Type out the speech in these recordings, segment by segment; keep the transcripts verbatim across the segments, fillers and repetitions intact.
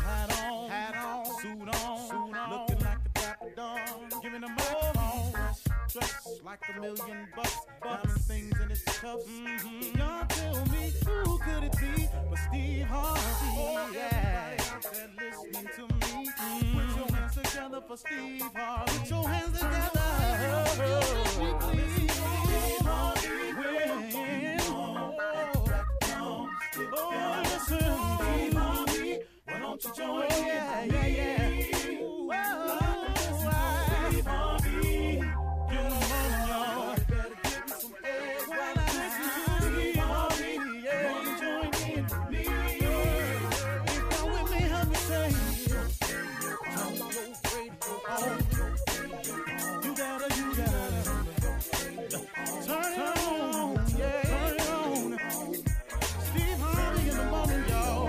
Hat on, hat on, suit on, suit on. Looking like a dapper dog, giving them all. Dressed like a million bucks, bucks. Things in its cups. Mm-hmm. Y'all tell me, who could it be but Steve Harvey? Oh, yeah. Everybody out there listening to me. Mm-hmm. Put your hands together for Steve Harvey. Put your hands together. Oh, oh, oh. You join oh, yeah, yeah, yeah. Ooh, oh, Steve Harvey. You know, you better give me some eggs while I listen to Steve Harvey. Yeah, wanna join in with me? If you're with me, help me tell you. I'm so grateful. You gotta, you gotta turn it on, yeah, turn it on. Steve Harvey in the morning, y'all.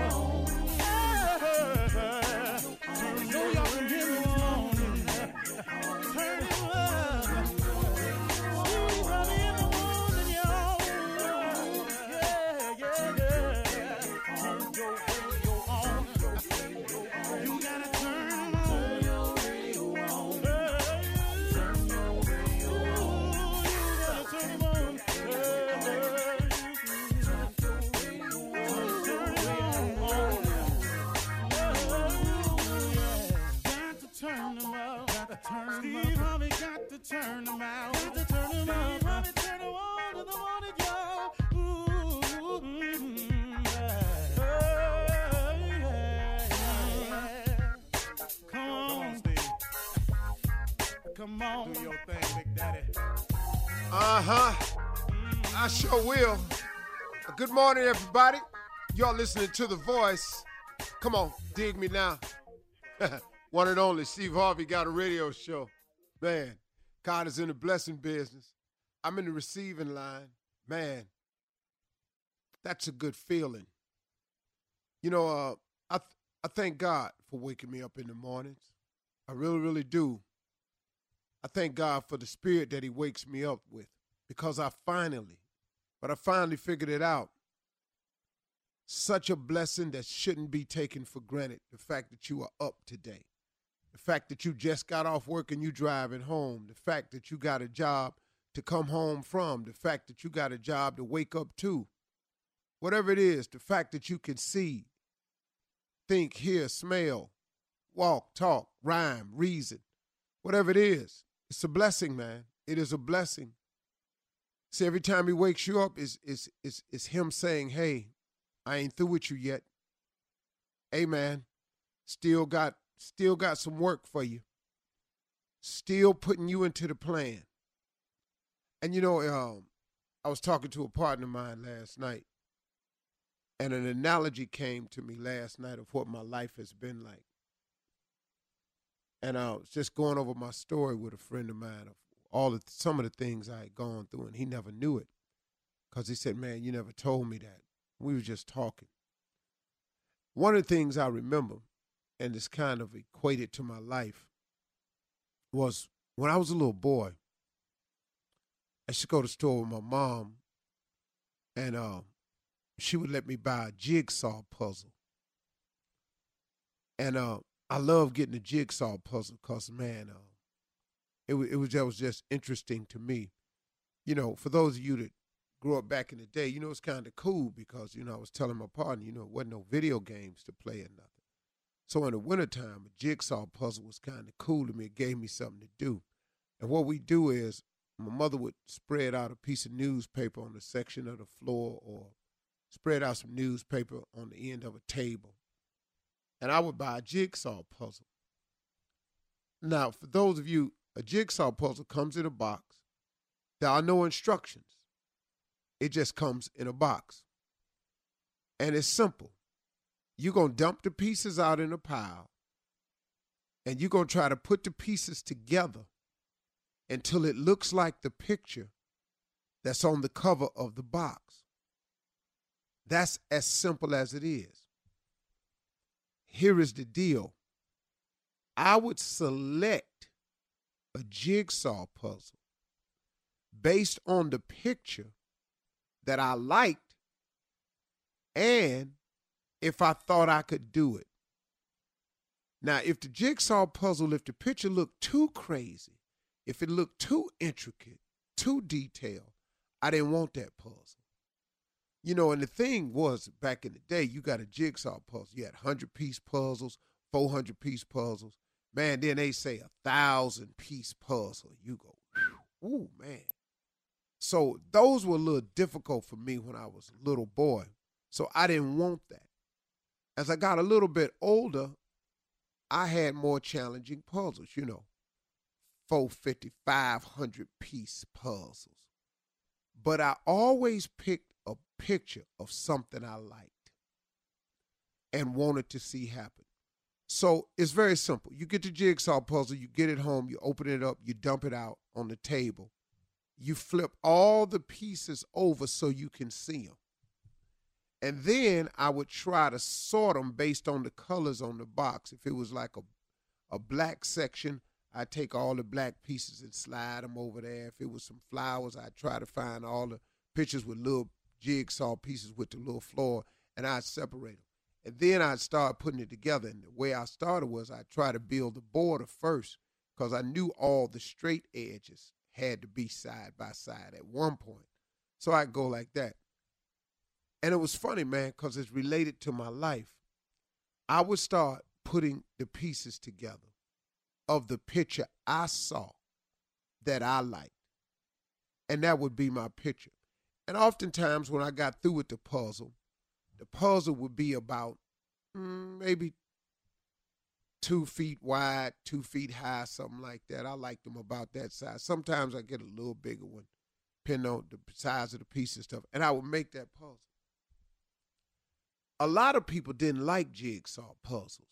Steve Harvey got to turn them out. Got to turn them out. Steve Harvey turn them on to the morning, y'all. Ooh, mm-hmm, yeah. Oh, yeah, yeah. Come on, Steve. Come on. Do your thing, Big Daddy. Uh-huh. Mm-hmm. I sure will. Good morning, everybody. Y'all listening to The Voice. Come on, dig me now. One and only, Steve Harvey got a radio show. Man, God is in the blessing business. I'm in the receiving line. Man, that's a good feeling. You know, uh, I th- I thank God for waking me up in the mornings. I really, really do. I thank God for the spirit that he wakes me up with because I finally, but I finally figured it out. Such a blessing that shouldn't be taken for granted, the fact that you are up today. The fact that you just got off work and you driving home. The fact that you got a job to come home from. The fact that you got a job to wake up to. Whatever it is, the fact that you can see, think, hear, smell, walk, talk, rhyme, reason. Whatever it is, it's a blessing, man. It is a blessing. See, every time he wakes you up, it's, it's, it's, it's him saying, hey, I ain't through with you yet. Hey, man, still got... Still got some work for you. Still putting you into the plan. And, you know, um, I was talking to a partner of mine last night, and an analogy came to me last night of what my life has been like. And I was just going over my story with a friend of mine of all the, some of the things I had gone through, and he never knew it because he said, man, you never told me that. We were just talking. One of the things I remember, and it's kind of equated to my life, was when I was a little boy, I used to go to the store with my mom, and uh, she would let me buy a jigsaw puzzle. And uh, I love getting a jigsaw puzzle because, man, uh, it, it was that was just interesting to me. You know, for those of you that grew up back in the day, you know, it's kind of cool because, you know, I was telling my partner, you know, it wasn't no video games to play or nothing. So in the wintertime, a jigsaw puzzle was kind of cool to me. It gave me something to do. And what we do is my mother would spread out a piece of newspaper on the section of the floor or spread out some newspaper on the end of a table. And I would buy a jigsaw puzzle. Now, for those of you, a jigsaw puzzle comes in a box. There are no instructions. It just comes in a box. And it's simple. You're going to dump the pieces out in a pile, and you're going to try to put the pieces together until it looks like the picture that's on the cover of the box. That's as simple as it is. Here is the deal. I would select a jigsaw puzzle based on the picture that I liked and if I thought I could do it. Now, if the jigsaw puzzle, if the picture looked too crazy, if it looked too intricate, too detailed, I didn't want that puzzle. You know, and the thing was, back in the day, you got a jigsaw puzzle. You had one hundred piece puzzles, four hundred piece puzzles. Man, then they say a one thousand piece puzzle. You go, ooh, man. So those were a little difficult for me when I was a little boy. So I didn't want that. As I got a little bit older, I had more challenging puzzles, you know, four fifty, five hundred piece puzzles. But I always picked a picture of something I liked and wanted to see happen. So it's very simple. You get the jigsaw puzzle, you get it home, you open it up, you dump it out on the table. You flip all the pieces over so you can see them. And then I would try to sort them based on the colors on the box. If it was like a a black section, I'd take all the black pieces and slide them over there. If it was some flowers, I'd try to find all the pictures with little jigsaw pieces with the little floor, and I'd separate them. And then I'd start putting it together. And the way I started was I'd try to build the border first because I knew all the straight edges had to be side by side at one point. So I'd go like that. And it was funny, man, because it's related to my life. I would start putting the pieces together of the picture I saw that I liked. And that would be my picture. And oftentimes when I got through with the puzzle, the puzzle would be about mm, maybe two feet wide, two feet high, something like that. I like them about that size. Sometimes I get a little bigger one, depending on the size of the piece and stuff. And I would make that puzzle. A lot of people didn't like jigsaw puzzles.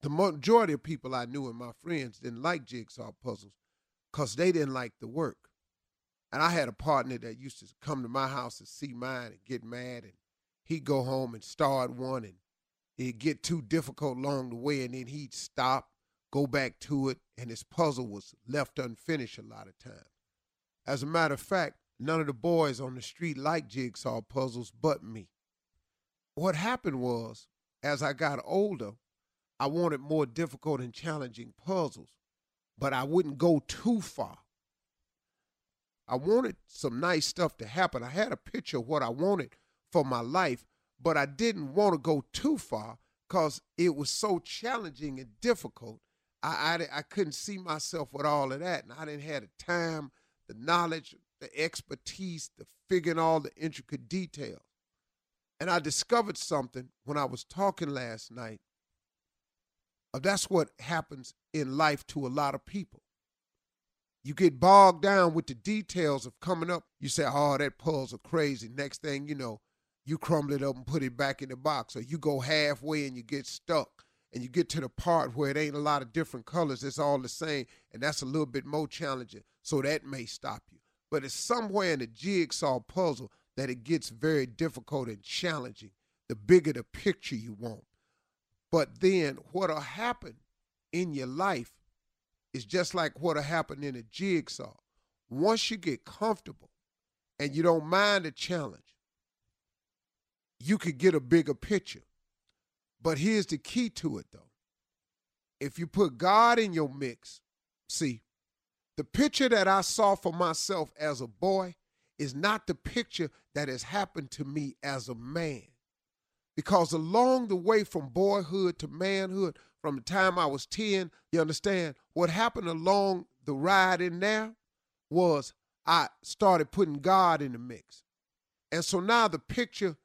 The majority of people I knew and my friends didn't like jigsaw puzzles because they didn't like the work. And I had a partner that used to come to my house and see mine and get mad, and he'd go home and start one, and it'd get too difficult along the way, and then he'd stop, go back to it, and his puzzle was left unfinished a lot of times. As a matter of fact, none of the boys on the street liked jigsaw puzzles but me. What happened was, as I got older, I wanted more difficult and challenging puzzles, but I wouldn't go too far. I wanted some nice stuff to happen. I had a picture of what I wanted for my life, but I didn't want to go too far because it was so challenging and difficult. I, I, I couldn't see myself with all of that, and I didn't have the time, the knowledge, the expertise, the figuring all the intricate details. And I discovered something when I was talking last night. That's what happens in life to a lot of people. You get bogged down with the details of coming up. You say, oh, that puzzle crazy. Next thing you know, you crumble it up and put it back in the box. Or you go halfway and you get stuck. And you get to the part where it ain't a lot of different colors. It's all the same. And that's a little bit more challenging. So that may stop you. But it's somewhere in the jigsaw puzzle that it gets very difficult and challenging, the bigger the picture you want. But then what'll happen in your life is just like what'll happen in a jigsaw. Once you get comfortable and you don't mind the challenge, you could get a bigger picture. But here's the key to it, though. If you put God in your mix, see, the picture that I saw for myself as a boy is not the picture that has happened to me as a man. Because along the way from boyhood to manhood, from the time I was ten, you understand, what happened along the ride in there was I started putting God in the mix. And so now the picture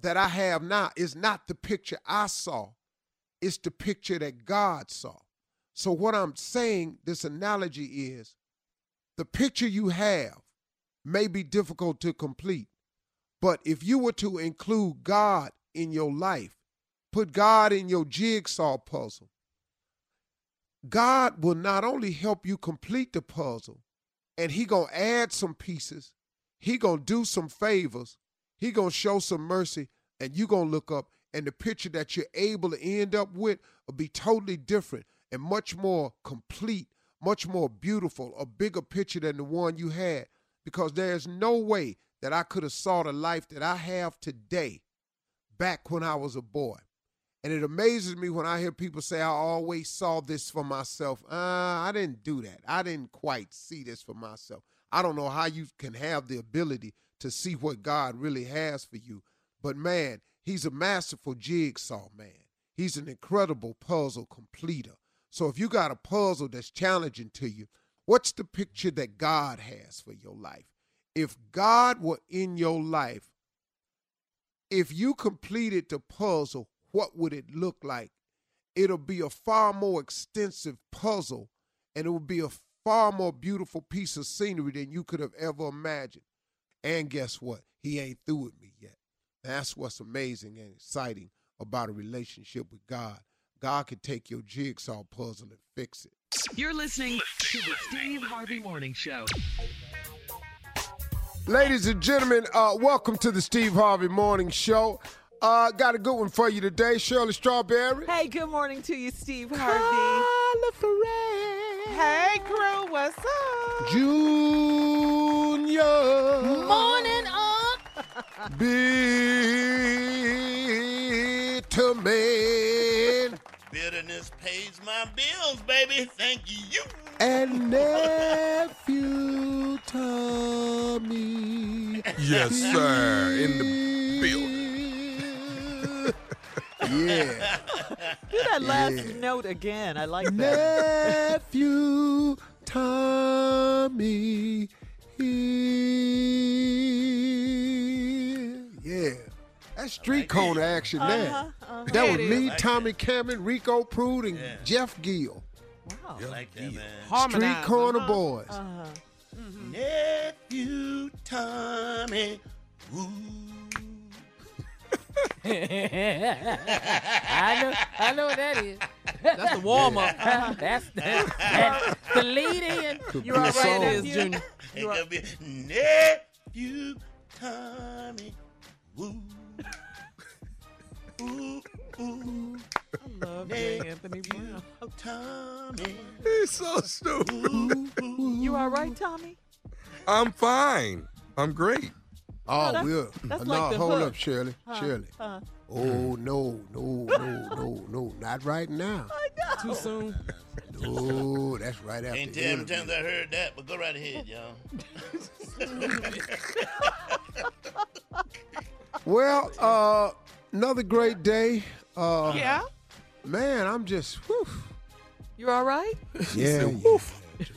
that I have now is not the picture I saw. It's the picture that God saw. So what I'm saying, this analogy is, the picture you have may be difficult to complete, but if you were to include God in your life, put God in your jigsaw puzzle, God will not only help you complete the puzzle, and he gonna add some pieces, he gonna do some favors, he gonna show some mercy, and you gonna look up, and the picture that you're able to end up with will be totally different and much more complete, much more beautiful, a bigger picture than the one you had. Because there's no way that I could have saw the life that I have today back when I was a boy. And it amazes me when I hear people say, I always saw this for myself. Uh, I didn't do that. I didn't quite see this for myself. I don't know how you can have the ability to see what God really has for you. But man, he's a masterful jigsaw man. He's an incredible puzzle completer. So if you got a puzzle that's challenging to you, what's the picture that God has for your life? If God were in your life, if you completed the puzzle, what would it look like? It'll be a far more extensive puzzle, and it will be a far more beautiful piece of scenery than you could have ever imagined. And guess what? He ain't through with me yet. That's what's amazing and exciting about a relationship with God. God can take your jigsaw puzzle and fix it. You're listening to the Steve Harvey Morning Show. Ladies and gentlemen, uh, welcome to the Steve Harvey Morning Show. Uh, got a good one for you today, Shirley Strawberry. Hey, good morning to you, Steve Harvey. Carla Farrell. Hey, crew, what's up? Junior. Morning up. Bitter man. Bitterness pays my bills, baby. Thank you. And Nephew Tommy. Yes, sir. In the building. Yeah. Do that last yeah. note again. I like that. Nephew Tommy. Yeah. That's street corner like action uh-huh, there. Uh-huh. That was me, like Tommy that. Cameron, Rico Prude, and yeah. Jeff Gill. Wow. I like that, man. Harmonized. Street corner uh-huh. boys. Uh-huh. Mm-hmm. Nephew Tommy. Woo. I know I know what that is. That's the warm-up. Yeah. Uh-huh. That's, that's, that's the lead-in. You're all right, it is, Junior. It could be Nephew Tommy. Woo. Ooh, ooh. I love Nick Anthony Brown. Tommy. He's so stupid. Ooh, ooh. You all right, Tommy? I'm fine. I'm great. Oh, no, we're. That's no, like the hold hook. Up, Shirley. Huh? Shirley. Huh? Oh, no, no, no, no, no. Not right now. I know. Too soon? No, that's right after. Ain't ten times I heard that, but go right ahead, y'all. Well, uh, another great day. Uh, yeah. Man, I'm just, whew. You all right? Yeah.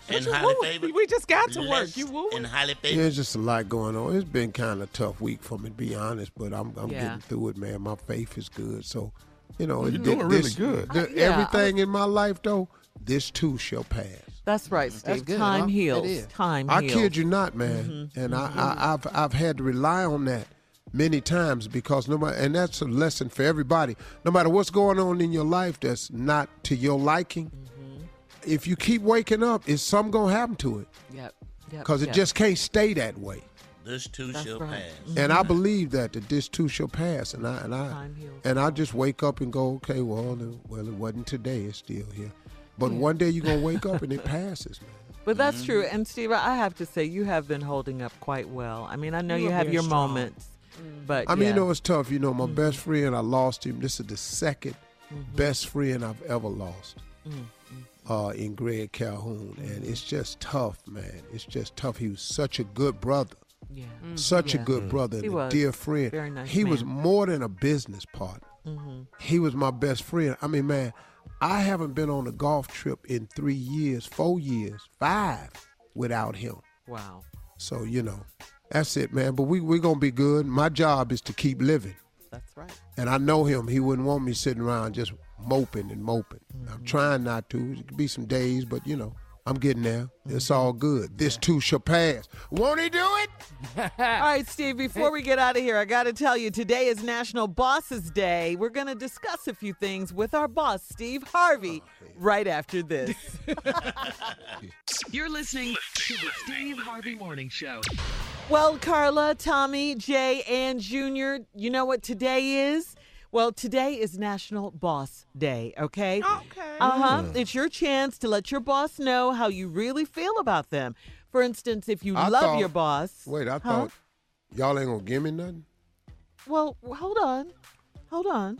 And highly favored. We just got to work. You woo. And highly favored. There's just a lot going on. It's been kind of a tough week for me, to be honest, but I'm I'm yeah. getting through it, man. My faith is good. So, you know. Well, you're doing this, really good. The, I, yeah, everything I, in my life, though, this too shall pass. That's right, Steve. That's good, Time huh? heals. It is. Time heals. I kid you not, man. Mm-hmm. And mm-hmm. I, I, I've I've had to rely on that many times, because no matter, and that's a lesson for everybody, no matter what's going on in your life that's not to your liking, mm-hmm. if you keep waking up, is something gonna happen to it. Yep. Because yep. it yep. just can't stay that way. This too that's shall right. pass. Mm-hmm. And I believe that that this too shall pass, and I and I and I just wake up and go, okay, well, well, it wasn't today, it's still here, but yeah. one day you're gonna wake up and it passes, man. But that's mm-hmm. true. And Steve, I have to say, you have been holding up quite well. I mean, I know you, you have your strong moments. But I mean, yeah. you know, it's tough. You know, my mm-hmm. best friend, I lost him. This is the second mm-hmm. best friend I've ever lost mm-hmm. uh, in Greg Calhoun. Mm-hmm. And it's just tough, man. It's just tough. He was such a good brother. Yeah. Mm-hmm. Such yeah. a good mm-hmm. brother and he a was. dear friend. Very nice he man. was more than a business partner. Mm-hmm. He was my best friend. I mean, man, I haven't been on a golf trip in three years, four years, five without him. Wow. So, you know, that's it, man. But we, we're going to be good. My job is to keep living. That's right. And I know him. He wouldn't want me sitting around just moping and moping. Mm-hmm. I'm trying not to. It could be some days, but, you know, I'm getting there. Mm-hmm. It's all good. This yeah. too shall pass. Won't he do it? All right, Steve, before we get out of here, I got to tell you, today is National Bosses Day. We're going to discuss a few things with our boss, Steve Harvey, oh, right after this. You're listening to the Steve Harvey Morning Show. Well, Carla, Tommy, Jay, and Junior, you know what today is? Well, today is National Boss Day, okay? Okay. Uh-huh. Yeah. It's your chance to let your boss know how you really feel about them. For instance, if you I love thought, your boss. Wait, I huh? thought y'all ain't gonna give me nothing? Well, hold on. Hold on.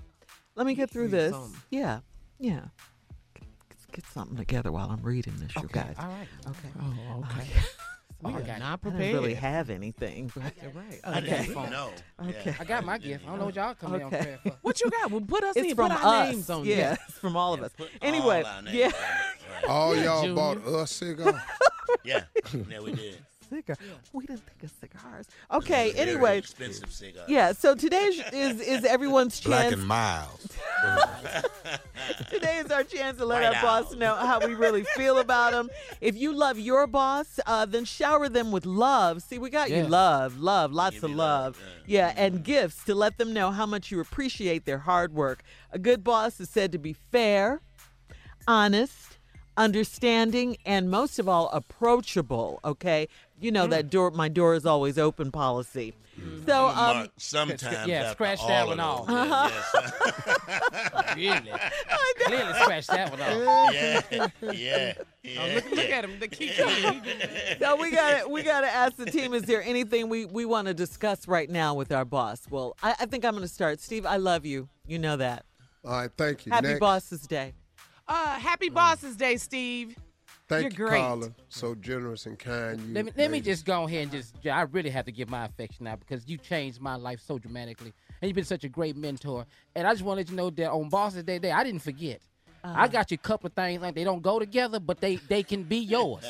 Let me get through this. Something. Yeah, yeah. Let's get something together while I'm reading this, okay. you guys. All right. Okay. Oh, okay. okay. We oh, are I not prepared. I don't really have anything. But you're right. Okay. I didn't know. Okay. Yeah. I got my gift. I don't know what y'all coming okay. down for. What you got? Well, put us it's in. From put our us. names on it. Yeah, it's from all yeah, of us. Anyway. All yeah. All y'all Junior. bought us cigar. yeah. Yeah, we did. Cigar. Yeah. We didn't think of cigars. Okay. Anyway. Expensive cigars. Yeah. So today is is, is everyone's chance. Black and Miles. Today is our chance to let right our out. boss know how we really feel about him. If you love your boss, uh, then shower them with love. See, we got yeah. you love, love, lots Give of love. love. Yeah. yeah, and gifts to let them know how much you appreciate their hard work. A good boss is said to be fair, honest, understanding, and most of all, approachable, okay? You know mm. that door. My door is always open policy. Mm. So um, Mark, sometimes yeah, scratch that one off. Really, really scratch that one off. Yeah, yeah. yeah. Oh, look, look at him. The key. So we got we got to ask the team: is there anything we, we want to discuss right now with our boss? Well, I, I think I'm going to start. Steve, I love you. You know that. All right, thank you. Happy Next. Bosses Day. Uh, happy mm. Bosses Day, Steve. Thank You're you, great. Carla. So generous and kind. You let me, let me just go ahead and just, I really have to give my affection out because you changed my life so dramatically. And you've been such a great mentor. And I just want to let you know that on Bosses Day, Day I didn't forget. Uh, I got you a couple of things. Like they don't go together, but they, they can be yours.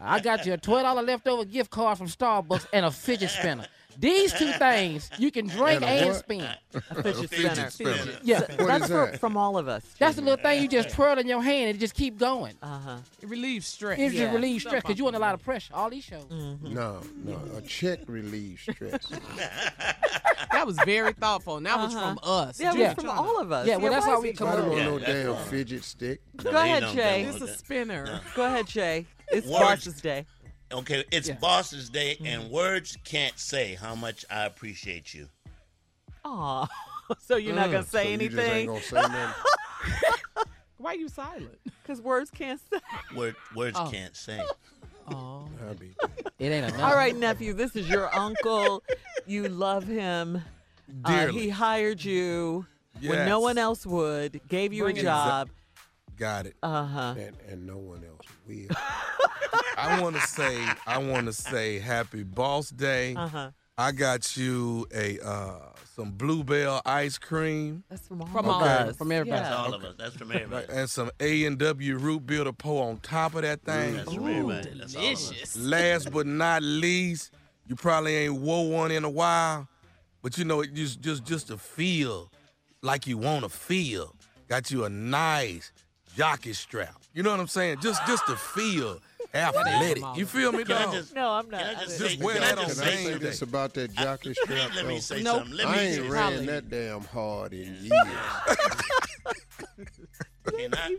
I got you a twelve dollars leftover gift card from Starbucks and a fidget spinner. These two things you can drink and, and spin. A fidget, fidget spinner. spinner. Yeah, what that's that? from all of us. That's the little thing you just twirl in your hand and just keep going. Uh huh. It relieves stress. It yeah. relieves stress because you're under a lot of pressure. All these shows. Mm-hmm. No, no, a check relieves stress. That was very thoughtful. And that uh-huh. was from us. Yeah, yeah. It was from all of us. Yeah, well, yeah, that's how we come up with no damn all. fidget stick. Go no, ahead, Jay. It's a spinner. No. Go ahead, Jay. It's March's Day. Okay, it's yeah. Bosses Day, mm-hmm. and words can't say how much I appreciate you. Aw, so you're mm. not going to say so anything? You just ain't gonna say nothing. Why are you silent? Because words can't say. Word, words oh. can't say. Oh. It ain't enough. All right, nephew, this is your uncle. You love him. Dearly. Uh, he hired you yes. when no one else would, gave you Bring a job. Exa- got it. Uh-huh. And, and no one else will. I want to say, I want to say, Happy Boss Day. Uh-huh. I got you a uh, some Bluebell ice cream. That's from all from all okay. us. From everybody. That's yeah. all okay. of us. That's from everybody. And some A and W root beer to pour on top of that thing. Ooh, that's from everybody. Ooh, that's delicious. All last but not least, you probably ain't wore one in a while, but you know, it just just just to feel like you want to feel. Got you a nice jockey strap. You know what I'm saying? Just just to feel. Athletic. You feel me, dog? Just, no, I'm not. Can I just I say, wear that on game day. It's about that jockey I, strap, Let me say nope. something. Let I ain't ran something. that damn hard in years. can I? Can,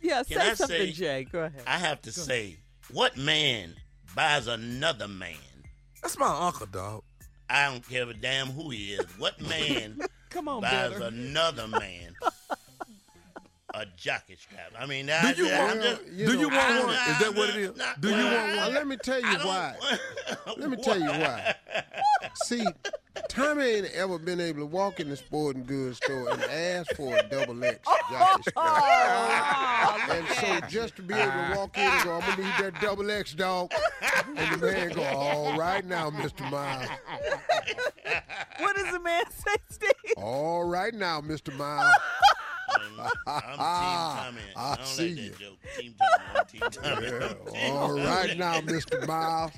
yeah, say can I something, say, Jay. Go ahead. I have to Go say, ahead. What man buys another man? That's my uncle, dog. I don't care a damn who he is. What man Come on, buys brother. another man? A jockey strap. I mean, I, do you I, want? Just, you do know, you want I, one? I, is that what it is? No, do you want one? Let me tell you why. Let me tell you why. See, Tommy ain't ever been able to walk in the sporting goods store and ask for a double X Doctor Strawberry. Oh, and so just to be able to walk in and go, I'm going to need that double X, dog. And the man go, all right now, Mister Miles. What does the man say, Steve? All right now, Mister Miles. I'm, I'm Team Tommy. I, I don't see like you. That joke. Team Tommy. I'm Team Tommy. Yeah. All right now, Mister Miles.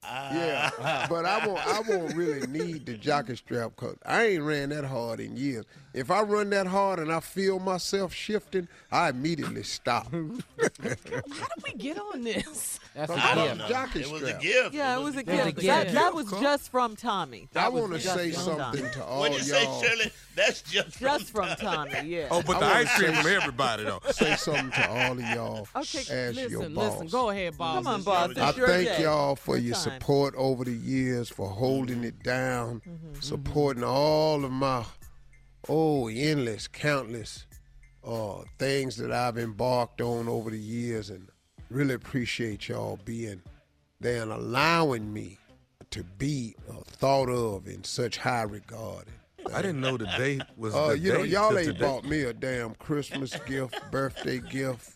Yeah, but I won't, I won't really need the jockey strap because I ain't ran that hard in years. If I run that hard and I feel myself shifting, I immediately stop. How did we get on this? That's I don't know. Jockey strap. It was a gift. Yeah, it was a gift. That, that was just from Tommy. That I want to say something Tommy. to all y'all. What you say, Shirley? That's just from Just from Tommy, Tommy yeah. Oh, but the ice cream from everybody, though. Say something to all of y'all. Okay, as listen, your boss. listen. Go ahead, boss. Come on, boss. I thank y'all for your time. support over the years, for holding it down, mm-hmm, supporting mm-hmm. all of my, oh, endless, countless uh, things that I've embarked on over the years, and really appreciate y'all being there and allowing me to be uh, thought of in such high regard. I didn't know the date was uh, the you date. Know, y'all ain't today. bought me a damn Christmas gift, birthday gift,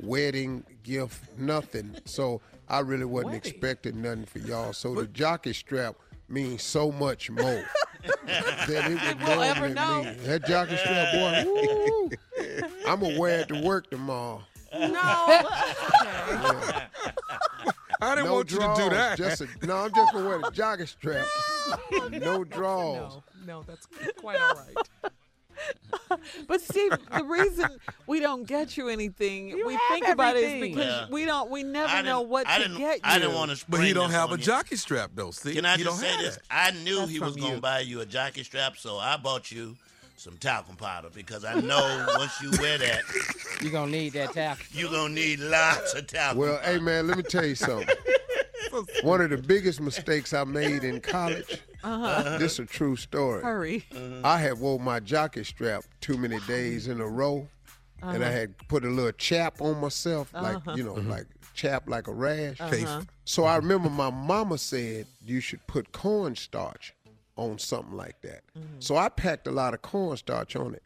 wedding gift, nothing. So I really wasn't Wait. expecting nothing for y'all. So what? The jockey strap means so much more than it would normally mean. That jockey strap, boy, woo, I'm going to wear it to work tomorrow. No. Yeah. I didn't no want draws, you to do that. Just a, no, I'm just going to wear the jockey strap. No, no draws. No. No, that's quite all right. But Steve, the reason we don't get you anything you we think everything. about it is because yeah. we don't we never know what I to get you. I didn't want to. But he don't have a you. jockey strap though. Steve. Can I you just say this? That. I knew that's he was going to buy you a jockey strap, so I bought you some talcum powder because I know once you wear that, you're gonna need that talcum. You're gonna need lots of talcum. Well, powder. Hey man, let me tell you something. One of the biggest mistakes I made in college. Uh-huh. This is a true story. Hurry. Uh-huh. I had wore my jockey strap too many days in a row, uh-huh. and I had put a little chap on myself, uh-huh. like, you know, uh-huh. like chap like a rash. Uh-huh. So I remember my mama said you should put cornstarch on something like that. Uh-huh. So I packed a lot of cornstarch on it,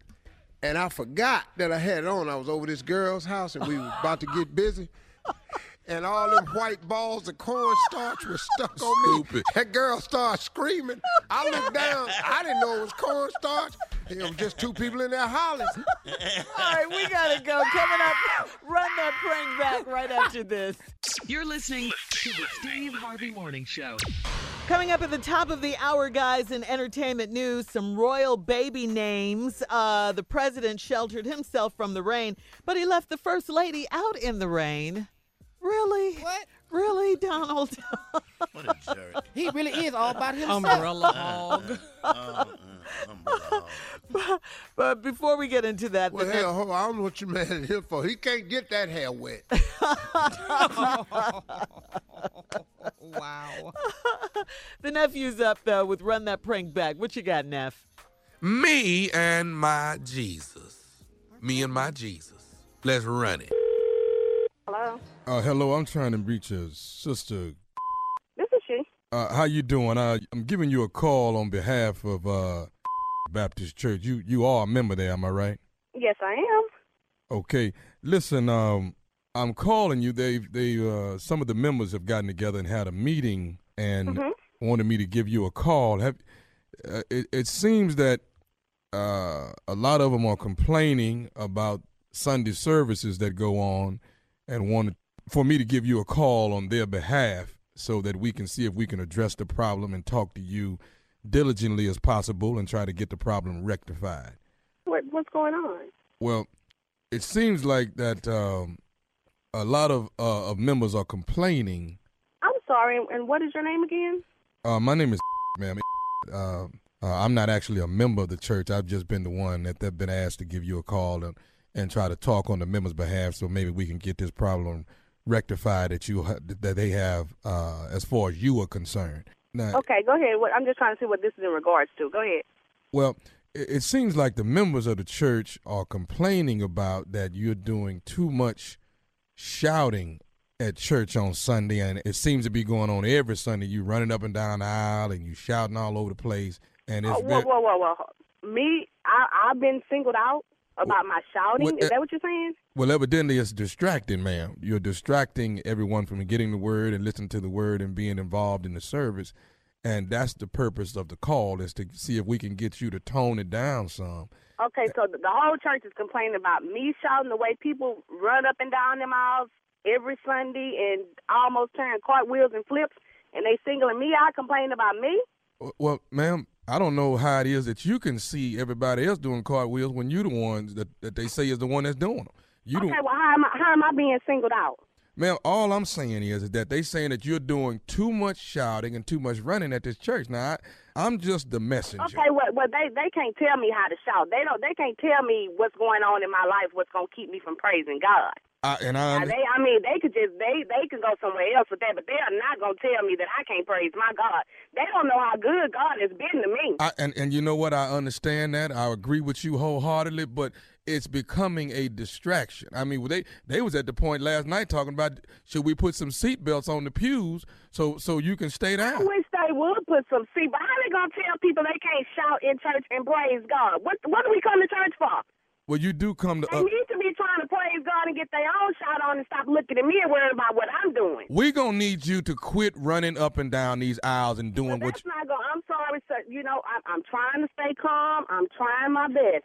and I forgot that I had it on. I was over this girl's house, and we were about to get busy. And all them white balls of cornstarch was stuck on me. Stupid. That girl started screaming. I looked down. I didn't know it was cornstarch. It was just two people in there hollering. All right, we got to go. Coming up, run that prank back right after this. You're listening to the Steve Harvey Morning Show. Coming up at the top of the hour, guys, in entertainment news, some royal baby names. Uh, the president sheltered himself from the rain, but he left the first lady out in the rain. Really? What? Really, Donald? What a jerk. He really is all about himself. Umbrella hog. Uh, uh, uh, umbrella hog. But, but before we get into that. Well, hell, hold on. I don't know what you're mad at him for. He can't get that hair wet. Wow. The nephew's up, though, with Run That Prank Back. What you got, Neff? Me and my Jesus. Me and my Jesus. Let's run it. Hello. Uh, hello, I'm trying to reach your sister. This is she. Uh, how you doing? Uh, I'm giving you a call on behalf of uh, Baptist Church. You you are a member there, am I right? Yes, I am. Okay. Listen, um, I'm calling you. They they uh, some of the members have gotten together and had a meeting and mm-hmm. wanted me to give you a call. Have uh, it, it seems that uh, a lot of them are complaining about Sunday services that go on. And wanted for me to give you a call on their behalf so that we can see if we can address the problem and talk to you diligently as possible and try to get the problem rectified. What What's going on? Well, it seems like that um, a lot of, uh, of members are complaining. I'm sorry, and what is your name again? Uh, my name is ma'am. Uh, uh, I'm not actually a member of the church. I've just been the one that they've been asked to give you a call and and try to talk on the members' behalf so maybe we can get this problem rectified that you that they have uh, as far as you are concerned. Now, okay, go ahead. What, I'm just trying to see what this is in regards to. Go ahead. Well, it, it seems like the members of the church are complaining about that you're doing too much shouting at church on Sunday, and it seems to be going on every Sunday. You running up and down the aisle, and you shouting all over the place. And it's oh, whoa, whoa, whoa, whoa! Me, I, I've been singled out about well, my shouting. Well, Is that what you're saying? Well, evidently it's distracting, ma'am. You're distracting everyone from getting the word and listening to the word and being involved in the service. And that's the purpose of the call, is to see if we can get you to tone it down some. Okay, so the whole church is complaining about me shouting, the way people run up and down them aisles every Sunday and almost turn cartwheels and flips, and they singling me out, complaining about me? Well, ma'am, I don't know how it is that you can see everybody else doing cartwheels when you're the ones that, that they say is the one that's doing them. You okay, don't... well, how am I, how am I being singled out? Ma'am, all I'm saying is, is that they saying that you're doing too much shouting and too much running at this church. Now, I, I'm just the messenger. Okay, well, well they, they can't tell me how to shout. They don't. They can't tell me what's going on in my life, what's going to keep me from praising God. I, and I, now, they, I mean, they could just, they, they could go somewhere else with that, but they are not going to tell me that I can't praise my God. They don't know how good God has been to me. I, and, and you know what? I understand that. I agree with you wholeheartedly, but it's becoming a distraction. I mean, they they was at the point last night talking about, should we put some seatbelts on the pews so so you can stay down? I wish they would put some seat, but how are they going to tell people they can't shout in church and praise God? What what do we come to church for? Well, you do come to... They uh, need to be trying to praise God and get their own shout on and stop looking at me and worrying about what I'm doing. We're going to need you to quit running up and down these aisles and doing well, what you... Not gonna, I'm sorry, sir. You know, I, I'm trying to stay calm. I'm trying my best.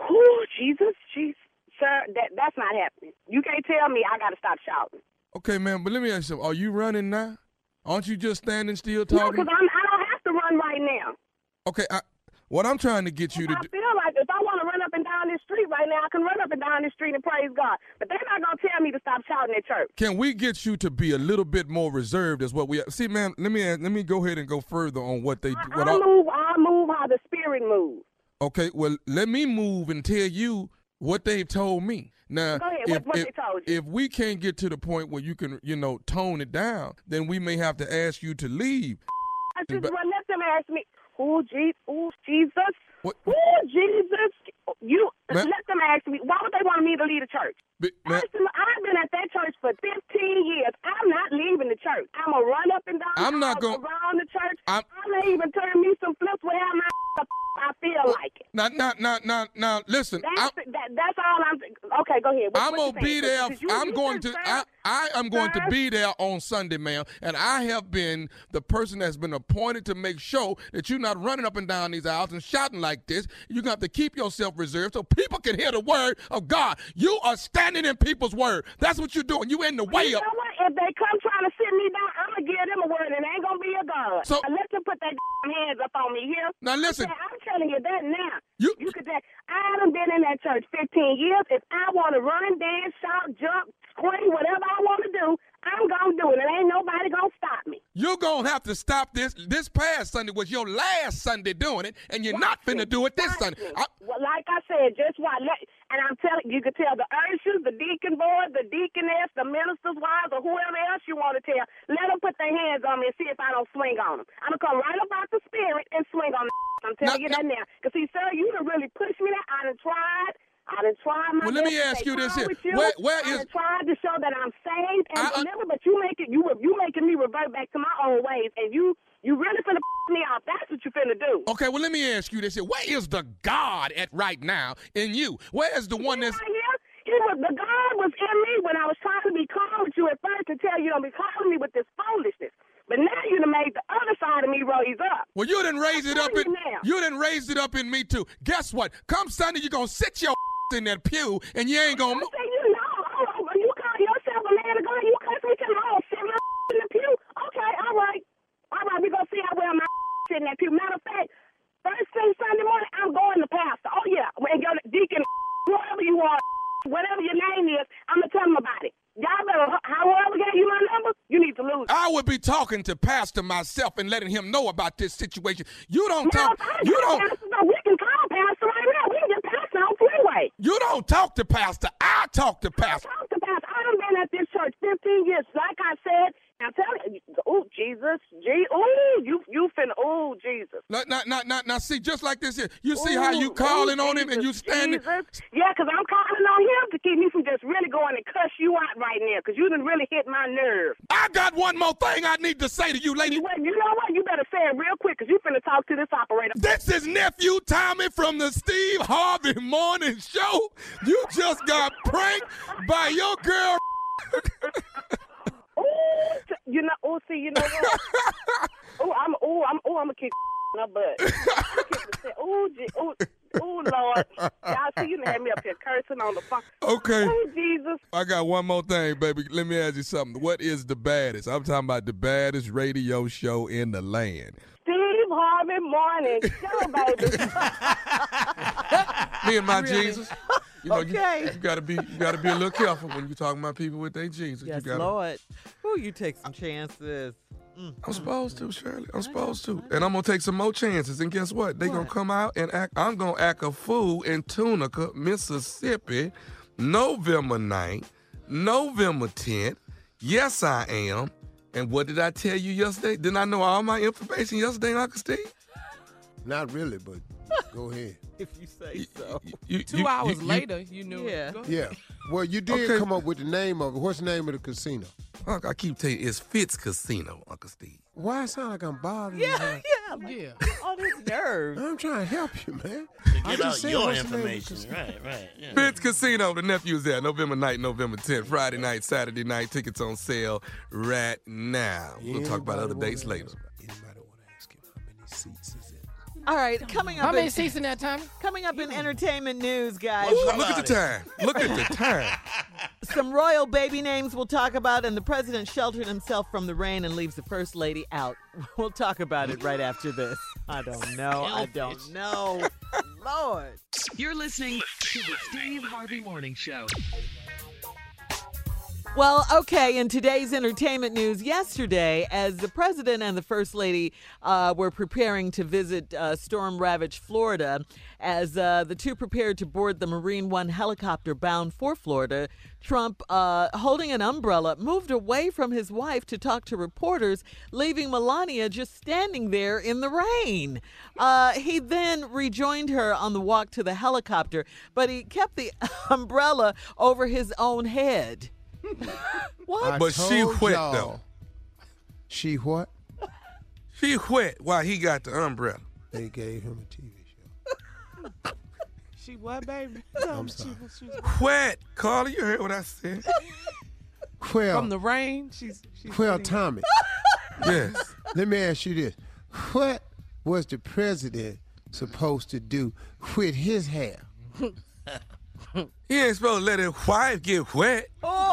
Oh, Jesus, Jesus, sir, that, that's not happening. You can't tell me I got to stop shouting. Okay, ma'am, but let me ask you, are you running now? Aren't you just standing still talking? No, because I don't have to run right now. Okay, I, what I'm trying to get you if to I do... I feel like if I want to run up and down this street right now, I can run up and down this street and praise God. But they're not going to tell me to stop shouting at church. Can we get you to be a little bit more reserved is what we... See, ma'am, let me let me go ahead and go further on what they... I, what I, I move I move how the Spirit moves. Okay, well, let me move and tell you what they've told me. Now, Go ahead, if, what, what if, they told you. If we can't get to the point where you can, you know, tone it down, then we may have to ask you to leave. I just but, well, let them ask me, oh, geez, oh Jesus, what? oh, Jesus. You let them ask me, why would they want me to leave the church? But, ask them, I've been at that church for fifteen years. I'm not leaving the church. I'm going to run up and down I'm not gonna, around the church. I'm going to even turn me some flips where my f- I feel like it. Now, now, now, now, now listen. That's, that, that's all I'm... Okay, go ahead. What, I'm going to be there. You, I'm you going to... I, I am going sir? to be there on Sunday, ma'am, and I have been the person that's been appointed to make sure that you're not running up and down these aisles and shouting like this. You're going to have to keep yourself reserved so people can hear the word of God. You are standing in people's word. That's what you're doing. You in the way of... You know what? If they come trying to sit me down, I'm going to give them a word, and it ain't going to be a God. So, now, let them put their hands up on me here. Now, listen. Okay, I'm telling you that now. You, you could say, I done been in that church fifteen years. If I want to run, dance, shout, jump, scream, whatever I want to do, I'm going to do it. It ain't nobody going to stop me. You're going to have to stop this. This past Sunday was your last Sunday doing it, and you're watch not finna it. do it this watch Sunday. It. I, well, like I said, just watch. And I'm telling you, could tell the ushers, the deacon board, the deaconess, the minister's wives, or whoever else you want to tell, let them put their hands on me and see if I don't swing on them. I'm going to come right about the Spirit and swing on them. I'm telling now, you that now. Because, see, sir, you done really pushed me there. I done tried. I done tried my well, let me ask you this here. You. Where, where I is... tried to show that I'm saved and I, delivered, but you make it, you you making me revert back to my own ways, and you you really finna f- me off. That's what you finna do. Okay, well, let me ask you this here. Where is the God at right now in you? Where is the one that's... Right here? He was, the God was in me when I was trying to be calm with you at first to tell you don't be calling me with this foolishness. But now you done made the other side of me raise up. Well, you done raised it up in... Now. You done raised it up in me, too. Guess what? Come Sunday, you're gonna sit your... in that pew, and you ain't gonna. I say you know, oh, you call yourself a man of God. You cuss me to all sit my in the pew. Okay, all right, all right. We gonna see how well my sit in that pew. Matter of fact, first thing Sunday morning, I'm going to pastor. Oh yeah, and your deacon, whoever you are, whatever your name is, I'm gonna tell them about it. Y'all better, however gave you my number, you need to lose. I would be talking to pastor myself and letting him know about this situation. You don't now, talk. You don't. Pastor, so we can call pastor right now. We can get pastor on freeway. You don't talk to pastor. I talk to pastor. I talk to pastor. I done been at this church fifteen years. Like I said, now tell you, oh Jesus, G, ooh, you you finna, ooh, Jesus. Now, now, now, now, see, just like this here, you see ooh, how you calling ooh, on him and you standing. Jesus. Yeah, because I'm calling on him to keep me from just really going and cuss you out right now, because you done really hit my nerve. I got one more thing I need to say to you, lady. Well, you know what? You better say it real quick, because you finna talk to this operator. This is Nephew Tommy from the Steve Harvey Morning Show. You just got pranked by your girl. Oh, you know, oh, see, you know what? Oh, I'm, oh, I'm, oh, I'm gonna kick in her butt. Oh, oh, oh, Lord, y'all see, you had me up here cursing on the phone. Okay. Oh, Jesus. I got one more thing, baby. Let me ask you something. What is the baddest? I'm talking about the baddest radio show in the land. Steve Harvey Morning Show, baby. Me and my really? Jesus. You know, okay. You, you gotta be, you gotta be a little careful when you're talking about people with their Jesus. Yes, you gotta, Lord. Who you take some chances? Mm. I'm supposed to, Shirley. I'm supposed to, and I'm gonna take some more chances. And guess what? They what? Gonna come out and act. I'm gonna act a fool in Tunica, Mississippi, November ninth, November tenth. Yes, I am. And what did I tell you yesterday? Didn't I know all my information yesterday, Uncle Steve? Not really, but go ahead. If you say so. You, you, Two you, hours you, later, you, you knew yeah. it. Yeah. Well, you did okay. come up with the name of it. What's the name of the casino? I keep telling you, it's Fitz Casino, Uncle Steve. Why I sound like I'm bothering yeah, you? Yeah, like, yeah. All this nerve. I'm trying to help you, man. To give out your information. Right, right. Yeah. Fitz Casino, the nephew's there. November ninth, November tenth, Friday night, Saturday night. Tickets on sale right now. Yeah, we'll talk about other dates later. Anybody want to ask him how many seats is it? All right, coming up. How many seats in that time? Coming up yeah. in entertainment news, guys. Look, look at the time. Look at the time. Some royal baby names we'll talk about, and the president sheltered himself from the rain and leaves the first lady out. We'll talk about it right after this. I don't know. I don't know. Lord. You're listening to the Steve Harvey Morning Show. Well, okay, in today's entertainment news, yesterday, as the president and the first lady uh, were preparing to visit uh, storm-ravaged Florida, as uh, the two prepared to board the Marine One helicopter bound for Florida, Trump, uh, holding an umbrella, moved away from his wife to talk to reporters, leaving Melania just standing there in the rain. Uh, he then rejoined her on the walk to the helicopter, but he kept the umbrella over his own head. What? I but she quit, y'all. Though. She what? She quit while he got the umbrella. They gave him a T V show. She what, baby? I'm sorry. She, she was... Quit. Carla, you heard what I said. Well, from the rain? She's, she's well, Tommy. Yes. Let me ask you this. What was the president supposed to do with his hair? He ain't supposed to let his wife get wet. Oh!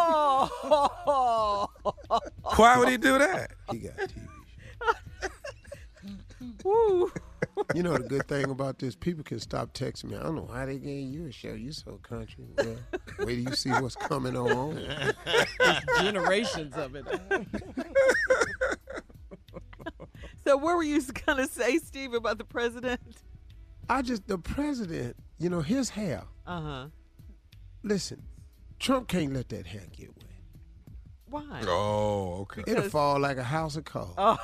Why would he do that? He got a T V show. Woo. You know the good thing about this? People can stop texting me. I don't know how they gave you a show. You so country. Well, wait till you see what's coming on. There's generations of it. So what were you going to say, Steve, about the president? I just, the president, you know, his hair. Uh-huh. Listen, Trump can't let that hair get wet. Why? Oh, okay. Because... It'll fall like a house of cards. Oh.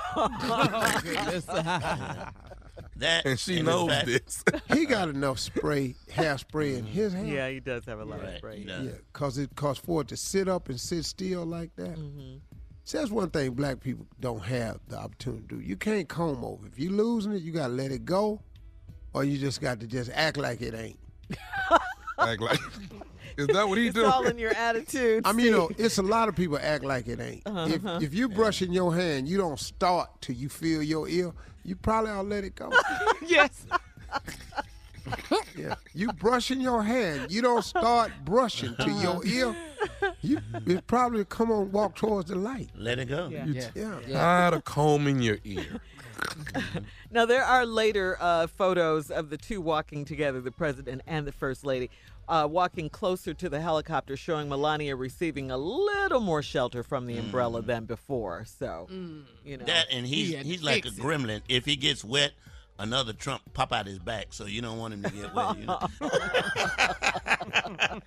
That and she and knows that. This. He got enough spray, hairspray in his hair. Yeah, he does have a lot right. of spray. Yeah, because it costs for it to sit up and sit still like that. Mm-hmm. See, that's one thing black people don't have the opportunity to do. You can't comb over. If you're losing it, you got to let it go, or you just got to just act like it ain't. Act like is that what he it's doing? It's all in your attitude. I mean, you know, it's a lot of people act like it ain't. Uh-huh. If if you're brushing your hand, you don't start till you feel your ear. You probably ought to let it go. Yes. Yeah. You brushing your hand, you don't start brushing till your ear. You it probably come on, walk towards the light. Let it go. Yeah. You yeah. T- yeah. yeah. Tired of combing your ear. Now, there are later uh, photos of the two walking together, the president and the first lady, uh, walking closer to the helicopter, showing Melania receiving a little more shelter from the umbrella mm. than before. So, mm. you know. That, and he's, he he's like a gremlin. It. If he gets wet, another Trump pop out his back, so you don't want him to get wet. You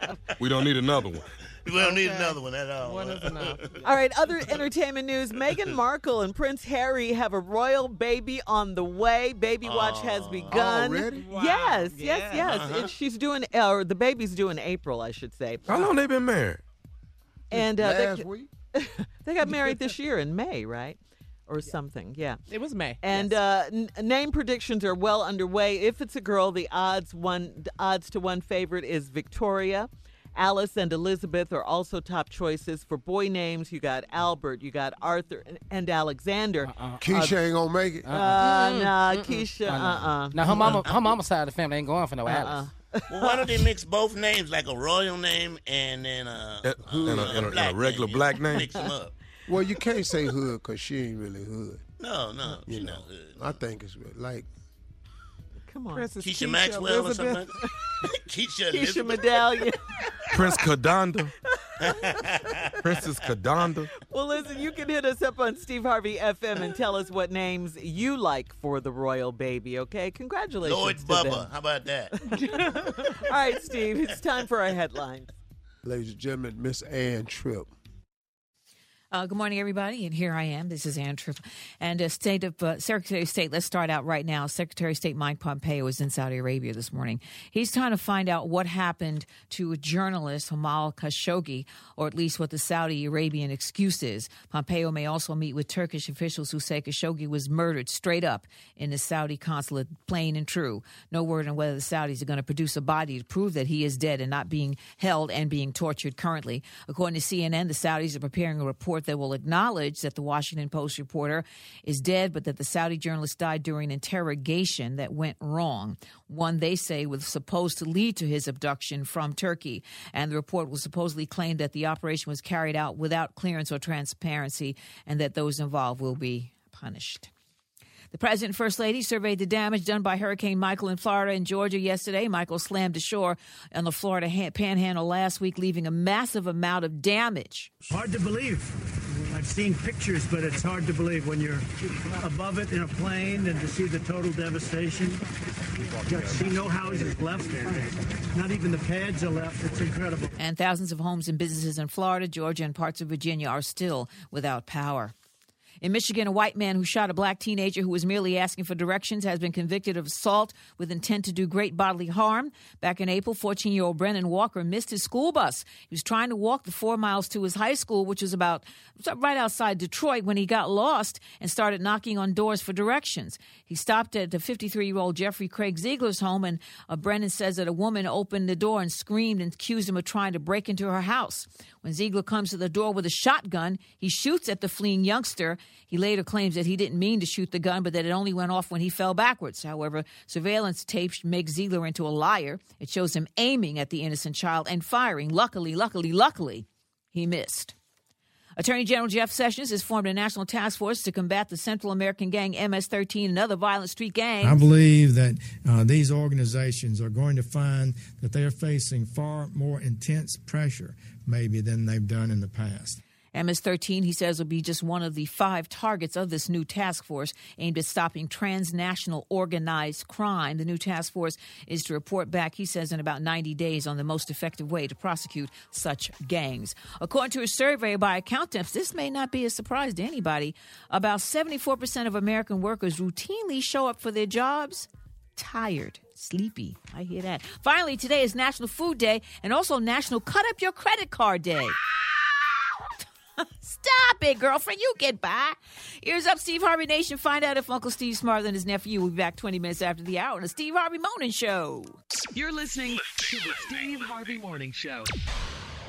know? We don't need another one. We don't okay. need another one at all. One is enough. All right, other entertainment news. Meghan Markle and Prince Harry have a royal baby on the way. Baby watch uh, has begun. Already? Wow. Yes, yeah. yes, yes, yes. Uh-huh. She's doing, or the baby's due in April, I should say. How long they been married? And uh, last they, week? They got married this year in May, right? Or yeah. something, yeah. It was May. And yes. uh, n- name predictions are well underway. If it's a girl, the odds one the odds to one favorite is Victoria. Alice and Elizabeth are also top choices. For boy names, you got Albert, you got Arthur, and, and Alexander. Uh-uh. Keisha uh, ain't gonna make it. Uh-uh. Uh, mm-hmm. Nah, Mm-mm. Keisha, uh-uh. uh-uh. Now, her mama, her mama side of the family ain't going for no uh-uh. Alice. Well, why don't they mix both names, like a royal name and then a, uh, and a, and a, black and a regular name. black name? Mix them up. Well, you can't say hood because she ain't really hood. No, no, she's not hood. No. I think it's like... Come on. Princess Keisha, Keisha Maxwell Elizabeth. or something Keisha Keisha Elizabeth. Medallion. Prince Kadonda. Princess Kadonda. Well, listen, you can hit us up on Steve Harvey F M and tell us what names you like for the royal baby, okay? Congratulations Lord to Bubba. Them. How about that? All right, Steve, it's time for our headlines. Ladies and gentlemen, Miss Ann Tripp. Uh, good morning, everybody, and here I am. This is Ann Tripp. And uh, State of uh, Secretary of State, let's start out right now. Secretary of State Mike Pompeo is in Saudi Arabia this morning. He's trying to find out what happened to journalist Jamal Khashoggi, or at least what the Saudi Arabian excuse is. Pompeo may also meet with Turkish officials who say Khashoggi was murdered straight up in the Saudi consulate, plain and true. No word on whether the Saudis are going to produce a body to prove that he is dead and not being held and being tortured currently. According to C N N, the Saudis are preparing a report that will acknowledge that the Washington Post reporter is dead, but that the Saudi journalist died during interrogation that went wrong. One, they say, was supposed to lead to his abduction from Turkey. And the report will supposedly claim that the operation was carried out without clearance or transparency and that those involved will be punished. The president and first lady surveyed the damage done by Hurricane Michael in Florida and Georgia yesterday. Michael slammed ashore on the Florida panhandle last week, leaving a massive amount of damage. Hard to believe. I've seen pictures, but it's hard to believe when you're above it in a plane and to see the total devastation. You see no houses left. Not even the pads are left. It's incredible. And thousands of homes and businesses in Florida, Georgia, and parts of Virginia are still without power. In Michigan, a white man who shot a black teenager who was merely asking for directions has been convicted of assault with intent to do great bodily harm. Back in April, fourteen-year-old Brennan Walker missed his school bus. He was trying to walk the four miles to his high school, which was about right outside Detroit, when he got lost and started knocking on doors for directions. He stopped at the fifty-three-year-old Jeffrey Craig Ziegler's home, and uh, Brennan says that a woman opened the door and screamed and accused him of trying to break into her house. When Ziegler comes to the door with a shotgun, he shoots at the fleeing youngster. He later claims that he didn't mean to shoot the gun, but that it only went off when he fell backwards. However, surveillance tapes make Ziegler into a liar. It shows him aiming at the innocent child and firing. Luckily, luckily, luckily, he missed. Attorney General Jeff Sessions has formed a national task force to combat the Central American gang M S thirteen and other violent street gangs. I believe that uh, these organizations are going to find that they are facing far more intense pressure, maybe, than they've done in the past. M S thirteen, he says, will be just one of the five targets of this new task force aimed at stopping transnational organized crime. The new task force is to report back, he says, in about ninety days on the most effective way to prosecute such gangs. According to a survey by accountants, this may not be a surprise to anybody. About seventy-four percent of American workers routinely show up for their jobs tired, sleepy. I hear that. Finally, today is National Food Day and also National Cut Up Your Credit Card Day. Stop it, girlfriend. You get by. Ears up, Steve Harvey Nation. Find out if Uncle Steve's smarter than his nephew. We'll be back twenty minutes after the hour on the Steve Harvey Morning Show. You're listening to the Steve Harvey Morning Show.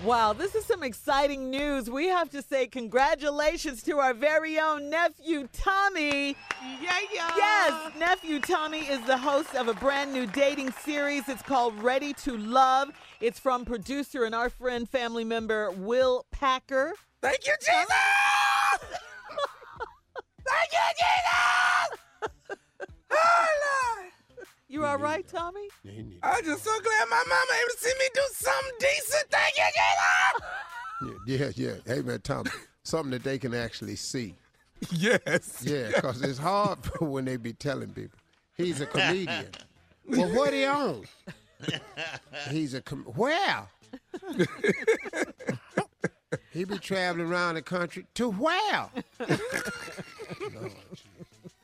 Wow, this is some exciting news. We have to say congratulations to our very own Nephew Tommy. Yeah, yeah. Yes, Nephew Tommy is the host of a brand new dating series. It's called Ready to Love. It's from producer and our friend, family member, Will Packer. Thank you, Jesus! Thank you, Jesus! Oh, Lord! You all right, Tommy? I'm just so glad my mama able to see me do something decent. Thank you, Jesus! Yeah, yeah, yeah. Hey, man, Tommy, something that they can actually see. Yes. Yeah, because it's hard for when they be telling people. He's a comedian. Well, what he owns? He's a com- where? He be traveling around the country to where?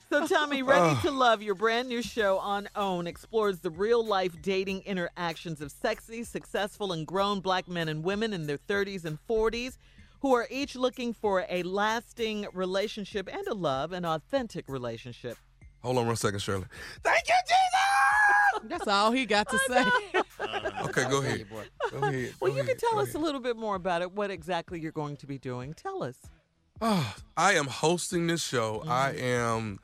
So, Tommy, Ready to Love, your brand new show on OWN, explores the real-life dating interactions of sexy, successful, and grown black men and women in their thirties and forties who are each looking for a lasting relationship and a love, an authentic relationship. Hold on one second, Shirley. Thank you, Jesus! That's all he got to say. Okay, go ahead. Go ahead. Well, you can tell us a little bit more about it, what exactly you're going to be doing. Tell us. Oh, I am hosting this show. Mm-hmm. I am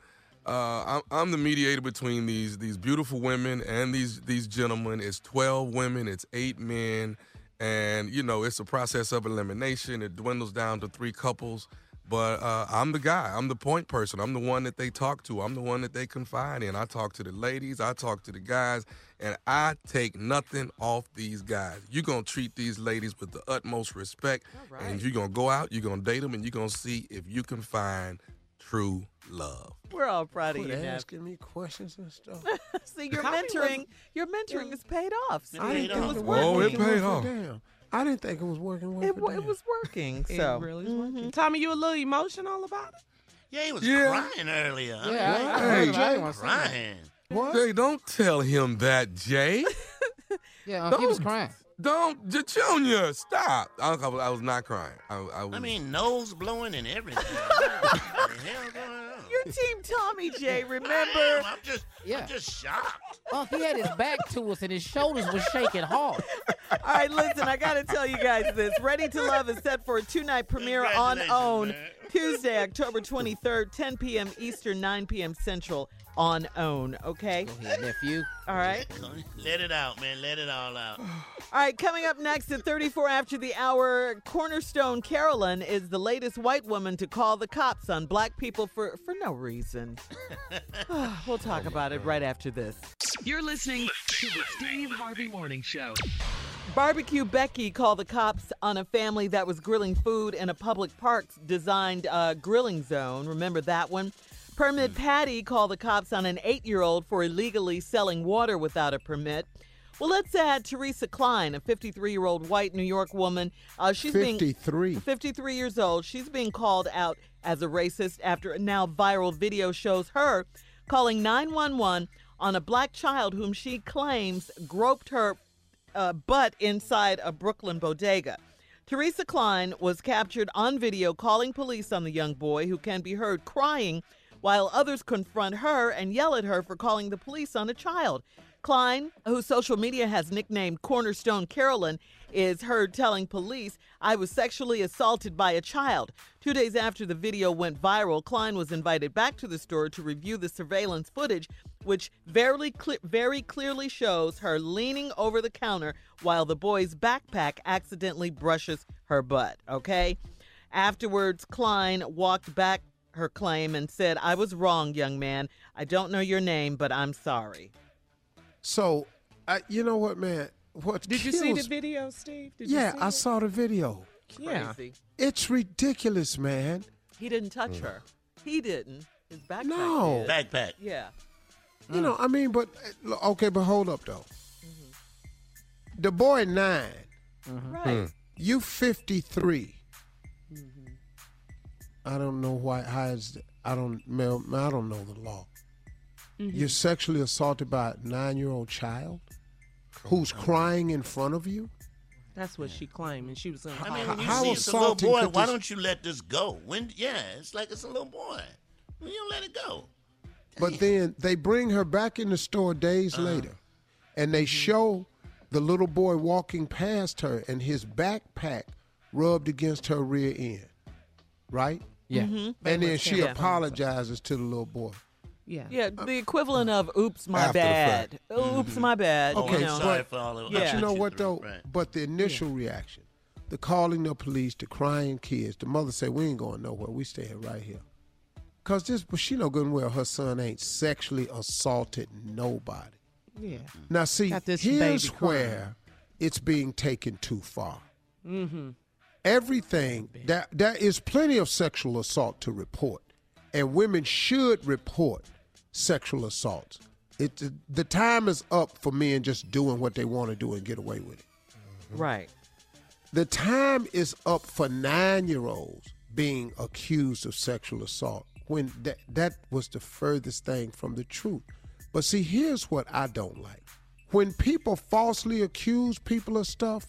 uh, I'm, I'm the mediator between these these beautiful women and these these gentlemen. It's twelve women. It's eight men. And, you know, it's a process of elimination. It dwindles down to three couples. But uh, I'm the guy. I'm the point person. I'm the one that they talk to. I'm the one that they confide in. I talk to the ladies. I talk to the guys. And I take nothing off these guys. You're going to treat these ladies with the utmost respect. All right. And you're going to go out. You're going to date them. And you're going to see if you can find true love. We're all proud of you. Quit asking me questions and stuff. See, your mentoring, your mentoring has paid off. It I didn't think it was working. Oh, it paid off. Damn. I didn't think it was working. Well, it, w- it was working. So. It really was mm-hmm. working. Tommy, you a little emotional about it? Yeah, he was yeah. crying earlier. Yeah, I, I, I, hey, Jay was crying. What? Jay, don't tell him that, Jay. yeah, don't, he was crying. Don't, Junior, stop. I, I was not crying. I, I, was... I mean, nose blowing and everything. What the hell going on? Your team Tommy, Jay, remember? I am. I'm just, yeah. I'm just shocked. Oh, he had his back to us and his shoulders were shaking hard. All right, listen, I got to tell you guys this. Ready to Love is set for a two-night premiere on OWN, man. Tuesday, October twenty-third, ten p.m. Eastern, nine p.m. Central on OWN, okay? Go ahead, nephew. All right. Let it out, man. Let it all out. All right, coming up next at thirty-four after the hour, Cornerstone Carolyn is the latest white woman to call the cops on black people for, for no reason. We'll talk oh, about God. It right after this. You're listening to the Steve Harvey Morning Show. Barbecue Becky called the cops on a family that was grilling food in a public park's designed uh, grilling zone. Remember that one? Permit Patty called the cops on an eight-year-old for illegally selling water without a permit. Well, let's add Teresa Klein, a fifty-three-year-old white New York woman. Uh, she's fifty-three. Being fifty-three years old. She's being called out as a racist after a now viral video shows her calling nine one one on a black child whom she claims groped her Uh, but inside a Brooklyn bodega. Teresa Klein was captured on video calling police on the young boy, who can be heard crying while others confront her and yell at her for calling the police on a child. Klein, whose social media has nicknamed Cornerstone Carolyn, is heard telling police, "I was sexually assaulted by a child." Two days after the video went viral, Klein was invited back to the store to review the surveillance footage, which very, cl- very clearly shows her leaning over the counter while the boy's backpack accidentally brushes her butt, okay? Afterwards, Klein walked back her claim and said, "I was wrong, young man. I don't know your name, but I'm sorry." So, I, you know what, man? What Did kills... you see the video, Steve? Did yeah, you see I it? saw the video. Yeah. Crazy. It's ridiculous, man. He didn't touch mm. her. He didn't. His backpack No. Did. Backpack. Yeah. Mm. You know, I mean, but, okay, but hold up, though. Mm-hmm. The boy, nine. Mm-hmm. Right. Mm. You, fifty-three. Mm-hmm. I don't know why. How is the, I don't, I don't know the law. Mm-hmm. You're sexually assaulted by a nine-year-old child who's crying in front of you? That's what she claimed, and she was. I mean, when you How see it's a little boy, why this... don't you let this go? When, yeah, it's like it's a little boy. Well, you don't let it go. But Damn. Then they bring her back in the store days uh-huh. later, and they mm-hmm. show the little boy walking past her, and his backpack rubbed against her rear end, right? Yeah. Mm-hmm. And then she yeah. apologizes to the little boy. Yeah, yeah, the equivalent of "Oops, my After bad." Oops, mm-hmm. my bad. Okay, oh, you know? sorry for all of yeah. But you know what though? Right. But the initial yeah. reaction, the calling the police, the crying kids. The mother said, "We ain't going nowhere. We staying right here." Cause this, but she know good and well her son ain't sexually assaulted nobody. Yeah. Now see, here's where it's being taken too far. Mm-hmm. Everything that there is plenty of sexual assault to report, and women should report sexual assaults. It, the time is up for men just doing what they want to do and get away with it. Mm-hmm. Right. The time is up for nine-year-olds being accused of sexual assault when that, that was the furthest thing from the truth. But see, here's what I don't like. When people falsely accuse people of stuff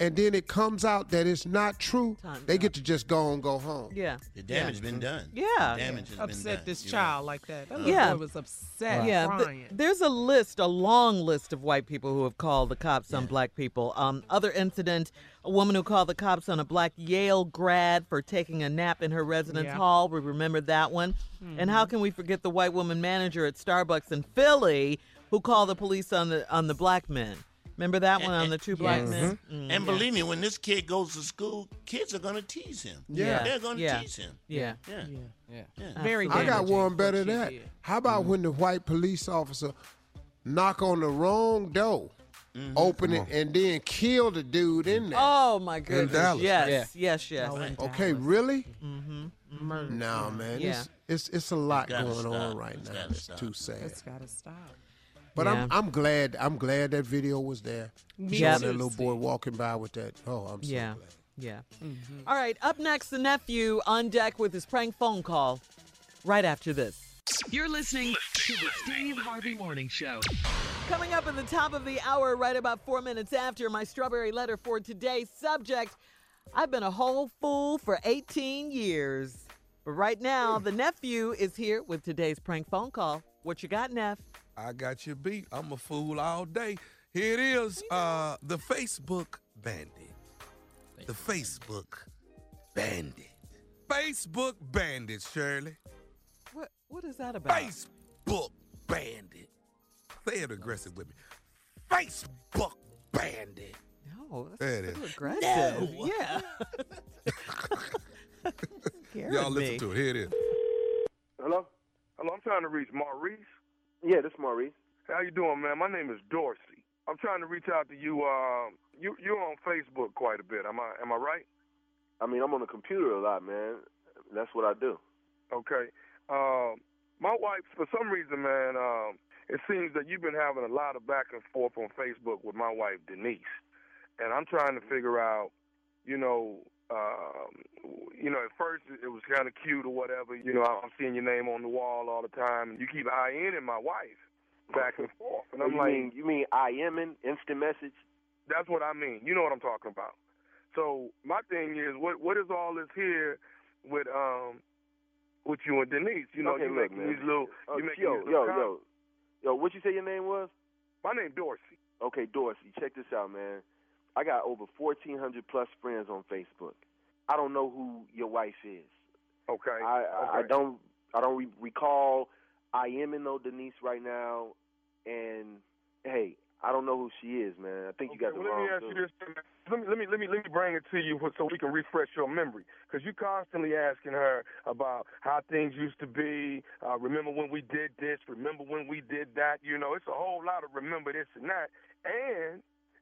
and then it comes out that it's not true, Time's they up. get to just go and go home. Yeah. The damage has yeah. been done. Yeah. The damage has upset been done. Upset this You're child right. like that. That little yeah. boy was upset. Right. Yeah. Th- there's a list, a long list of white people who have called the cops yeah. on black people. Um, other incident, a woman who called the cops on a black Yale grad for taking a nap in her residence yeah. hall. We remember that one. Mm-hmm. And how can we forget the white woman manager at Starbucks in Philly who called the police on the on the black men? Remember that and, one on the two black yes. men? Mm-hmm. And believe me, when this kid goes to school, kids are going to tease him. Yeah. They're going to yeah. tease him. Yeah. Yeah. yeah. yeah. yeah. Very I got one better than that. How about mm-hmm. when the white police officer knock on the wrong door, mm-hmm. open it, and then kill the dude in there? Oh, my goodness. In Dallas. Yes, yeah. yes, yes. yes. Oh, okay, really? Mm-hmm. Mm-hmm. No, nah, man. Yeah. It's, it's, it's a lot it's going stop. on right it's now. It's stop. too sad. It's got to stop. But yeah. I'm I'm glad I'm glad that video was there. Me Showing too, that little boy walking by with that. Oh, I'm so yeah. glad. Yeah. Mm-hmm. All right. Up next, the nephew on deck with his prank phone call. Right after this. You're listening to the Steve Harvey Morning Show. Coming up at the top of the hour, right about four minutes after, my strawberry letter for today's subject. I've been a whole fool for eighteen years. But right now, the nephew is here with today's prank phone call. What you got, Neff? I got you beat. I'm a fool all day. Here it is, uh, the Facebook bandit. The Facebook bandit. Facebook bandit, Shirley. What? What is that about? Facebook bandit. Say it aggressive with me. Facebook bandit. No, that's too aggressive. No. Yeah. Y'all listen me. to it. Here it is. Hello? Hello, I'm trying to reach Maurice. Yeah, this is Maurice. How you doing, man? My name is Dorsey. I'm trying to reach out to you. Uh, you you're on Facebook quite a bit. Am I am I right? I mean, I'm on the computer a lot, man. That's what I do. Okay. Uh, my wife, for some reason, man, uh, it seems that you've been having a lot of back and forth on Facebook with my wife, Denise, and I'm trying to figure out, you know. Um, you know, at first it was kind of cute or whatever. You know, I'm seeing your name on the wall all the time, and you keep I M-ing my wife back and forth. And I'm you like, mean, you mean I M-ing, instant message? That's what I mean. You know what I'm talking about. So my thing is, what what is all this here with um with you and Denise? You know, okay, you look, making man. these little, uh, you making yo, these little yo, comments. yo, yo, what you say your name was? My name Dorsey. Okay, Dorsey. Check this out, man. I got over fourteen hundred plus friends on Facebook. I don't know who your wife is. Okay. I, okay. I don't I don't re- recall. I am in no Denise right now, and hey, I don't know who she is, man. I think okay, you got the well, wrong. Let me ask dude. you this. Let me let me let me let me bring it to you so we can refresh your memory, because you're constantly asking her about how things used to be. Uh, remember when we did this? Remember when we did that? You know, it's a whole lot of remember this and that, and.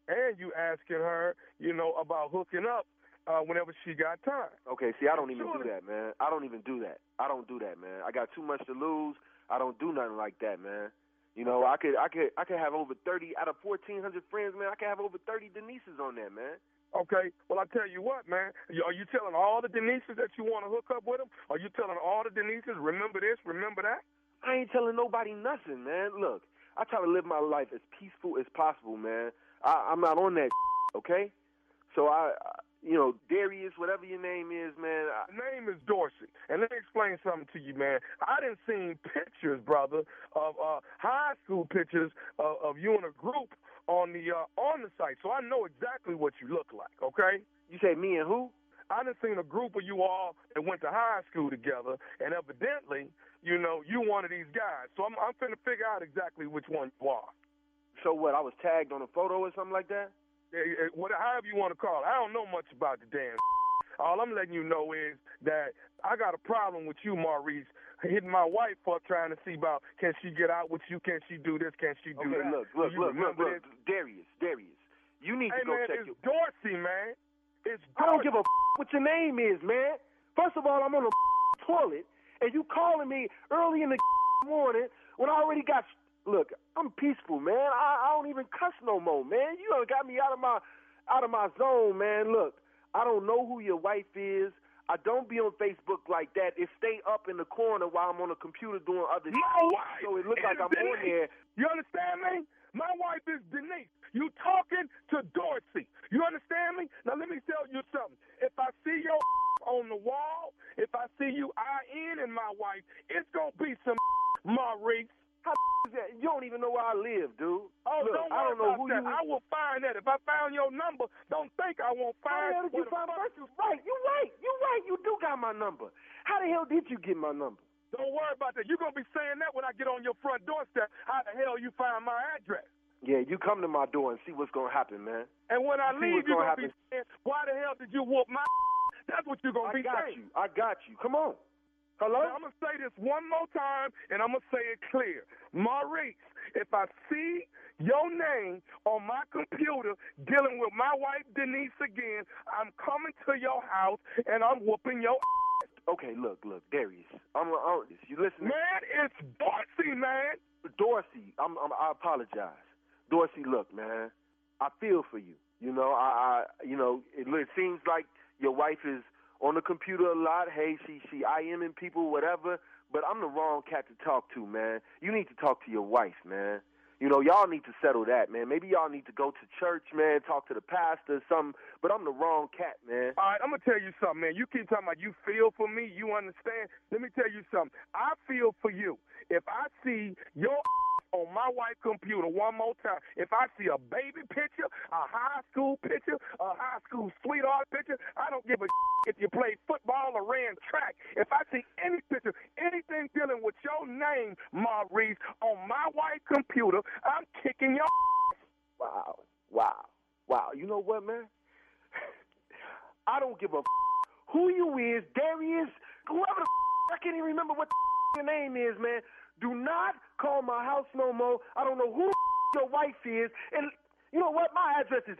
And you asking her, you know, about hooking up uh, whenever she got time. Okay, see, I don't even do that, man. I don't even do that. I don't do that, man. I got too much to lose. I don't do nothing like that, man. You know, I could, I could, I could have over thirty out of fourteen hundred friends, man. I could have over thirty Denises on that, man. Okay, well, I tell you what, man. Are you telling all the Denises that you want to hook up with them? Are you telling all the Denises, remember this, remember that? I ain't telling nobody nothing, man. Look, I try to live my life as peaceful as possible, man. I, I'm not on that, okay? So, I, you know, Darius, whatever your name is, man. I... The name is Dorsey. And let me explain something to you, man. I done seen pictures, brother, of uh, high school pictures of, of you in a group on the uh, on the site. So I know exactly what you look like, okay? You say me and who? I done seen a group of you all that went to high school together, and evidently, you know, you one of these guys. So I'm, I'm finna figure out exactly which one you are. So what, I was tagged on a photo or something like that? Yeah, what, however you want to call it. I don't know much about the damn All I'm letting you know is that I got a problem with you, Maurice, hitting my wife up trying to see about can she get out with you, can she do this, can she do okay, that. Look, look, look, look, look, Darius, Darius, you need hey, to go man, check your... Hey, man, it's Dorsey, man. It's Dorsey. I don't give a what your name is, man. First of all, I'm on the toilet, and you calling me early in the morning when I already got... Look, I'm peaceful, man. I, I don't even cuss no more, man. You done got me out of my out of my zone, man. Look, I don't know who your wife is. I don't be on Facebook like that. It stay up in the corner while I'm on the computer doing other shit. So it looks like I'm Denise. on there. You understand me? My wife is Denise. You talking to Dorsey. You understand me? Now let me tell you something. If I see your on the wall, if I see you I N and my wife, it's going to be some Maurice. How is that? You don't even know where I live, dude. Oh, Look, don't worry I don't know about who that. You I will find that. If I found your number, don't think I won't find it. How the hell did you find my number? Right. You're right. You're right. You do got my number. How the hell did you get my number? Don't worry about that. You're going to be saying that when I get on your front doorstep. How the hell you find my address? Yeah, you come to my door and see what's going to happen, man. And when I leave, you're going to be saying, why the hell did you whoop my That's what you're going to be saying. I got you. I got you. Come on. Hello? Now, I'm going to say this one more time, and I'm going to say it clear. Maurice, if I see your name on my computer dealing with my wife, Denise, again, I'm coming to your house, and I'm whooping your ass. Okay, look, look, Darius. I'm on this. You listening? Man, it's Dorsey, man. Dorsey, I'm, I'm, I apologize. Dorsey, look, man, I feel for you. You know, I, I you know, it, it seems like your wife is on the computer a lot. Hey, she, she, I am in people, whatever. But I'm the wrong cat to talk to, man. You need to talk to your wife, man. You know, y'all need to settle that, man. Maybe y'all need to go to church, man, talk to the pastor or something. But I'm the wrong cat, man. All right, I'm going to tell you something, man. You keep talking about you feel for me, you understand. Let me tell you something. I feel for you. If I see your on my wife's computer one more time, if I see a baby picture, a high school picture, a high school sweetheart picture, I don't give a if you played football or ran track. If I see any picture, anything dealing with your name, Maurice, on my wife's computer, I'm kicking your Wow, wow, wow. You know what, man? I don't give a who you is, Darius, whoever the I can't even remember what the your name is, man. Do not call my house no more. I don't know who your wife is. And you know what? My address is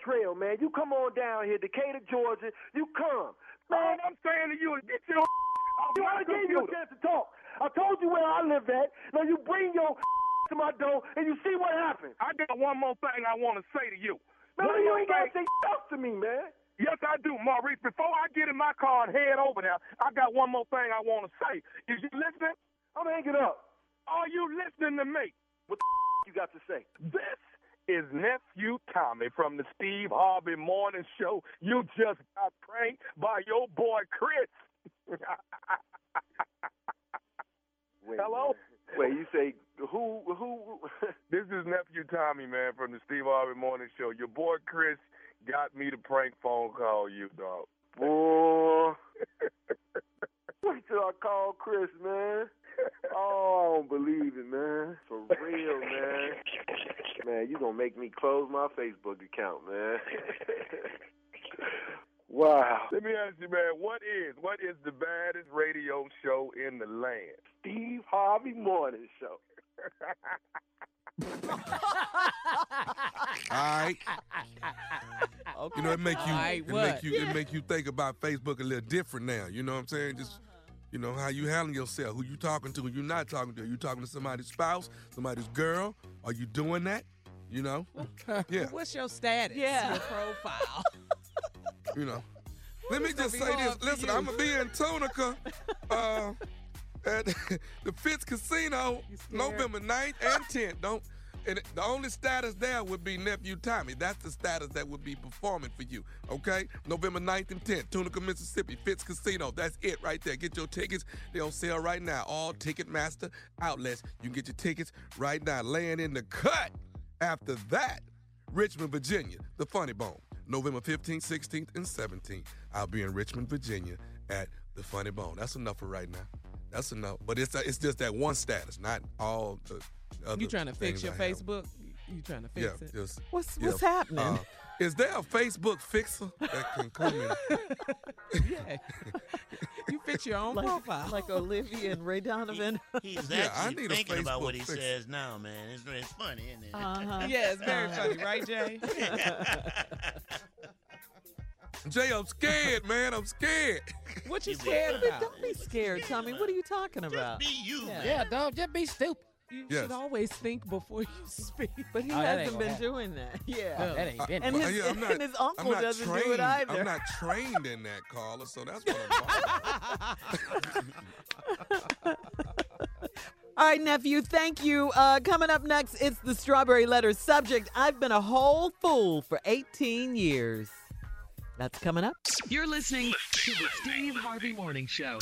Trail, man. You come on down here, Decatur, Georgia. You come. Man, all I'm saying to you is get your off you, my I computer. I gave you a chance to talk. I told you where I live at. Now you bring your to my door and you see what happens. I got one more thing I want to say to you. No, you ain't got to say stuff to me, man. Yes, I do, Maurice. Before I get in my car and head over there, I got one more thing I want to say. Is you listening? I'm hanging up. Are you listening to me? What the you got to say? This is Nephew Tommy from the Steve Harvey Morning Show. You just got pranked by your boy, Chris. Wait, Hello? Wait, you say, who? who? This is Nephew Tommy, man, from the Steve Harvey Morning Show. Your boy, Chris, got me to prank phone call you, dog. Boy. Wait till I call Chris, man. Oh, I don't believe it, man. For real, man. Man, you gonna make me close my Facebook account, man. Wow. Let me ask you, man, what is what is the baddest radio show in the land? Steve Harvey Morning Show. All right. Okay. You know, it make you right, it make you it make you think about Facebook a little different now. You know what I'm saying? Just you know, how you handle yourself, who you talking to, who you not talking to. Are you talking to somebody's spouse, somebody's girl? Are you doing that? You know? Yeah. What's your status? Yeah. Your profile. You know. Let me just say this. Listen, I'm going to be in Tunica uh, at the Fitz Casino November ninth and tenth. Don't. And the only status there would be Nephew Tommy. That's the status that would be performing for you, okay? November ninth and tenth, Tunica, Mississippi, Fitz Casino. That's it right there. Get your tickets. They're on sale right now. All Ticketmaster outlets. You can get your tickets right now. Laying in the cut. After that, Richmond, Virginia, the Funny Bone, November fifteenth, sixteenth, and seventeenth. I'll be in Richmond, Virginia at the Funny Bone. That's enough for right now. That's enough. But it's, it's just that one status, not all the... You trying to fix your Facebook? You trying to fix yeah, it? Just, what's yeah. what's happening? Uh, is there a Facebook fixer that can come in? Yeah. You fix your own like, profile. Like Olivia and Ray Donovan. He, he's yeah, actually I need thinking a about what he fixer. says now, man. It's, it's funny, isn't it? Uh-huh. Yeah, it's very uh-huh. funny. Right, Jay? Jay, I'm scared, man. I'm scared. What you scared about? Don't be scared, Tommy. What are you talking about? Just be you, yeah. man. Yeah, dog. Just be stupid. You yes. should always think before you speak. But he oh, hasn't been happen. doing that. Yeah. No, that ain't been. I, and, his, yeah, not, and his uncle doesn't trained, do it either. I'm not trained in that, Carla, so that's what I'm All right, nephew, thank you. Uh, coming up next, it's the Strawberry Letter subject. I've been a whole fool for eighteen years. That's coming up. You're listening to the Steve Harvey Morning Show.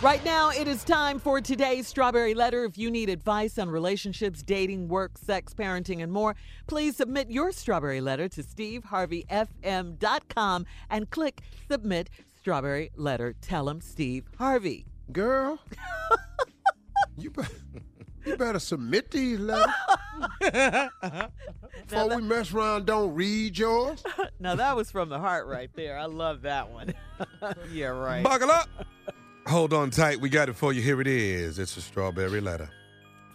Right now, it is time for today's Strawberry Letter. If you need advice on relationships, dating, work, sex, parenting, and more, please submit your Strawberry Letter to steve harvey f m dot com and click Submit Strawberry Letter. Tell him Steve Harvey. Girl, you better... You better submit these letters before that, we mess around. Don't read yours. Now that was from the heart right there. I love that one. Yeah, right. Buckle up. Hold on tight. We got it for you. Here it is. It's a Strawberry Letter.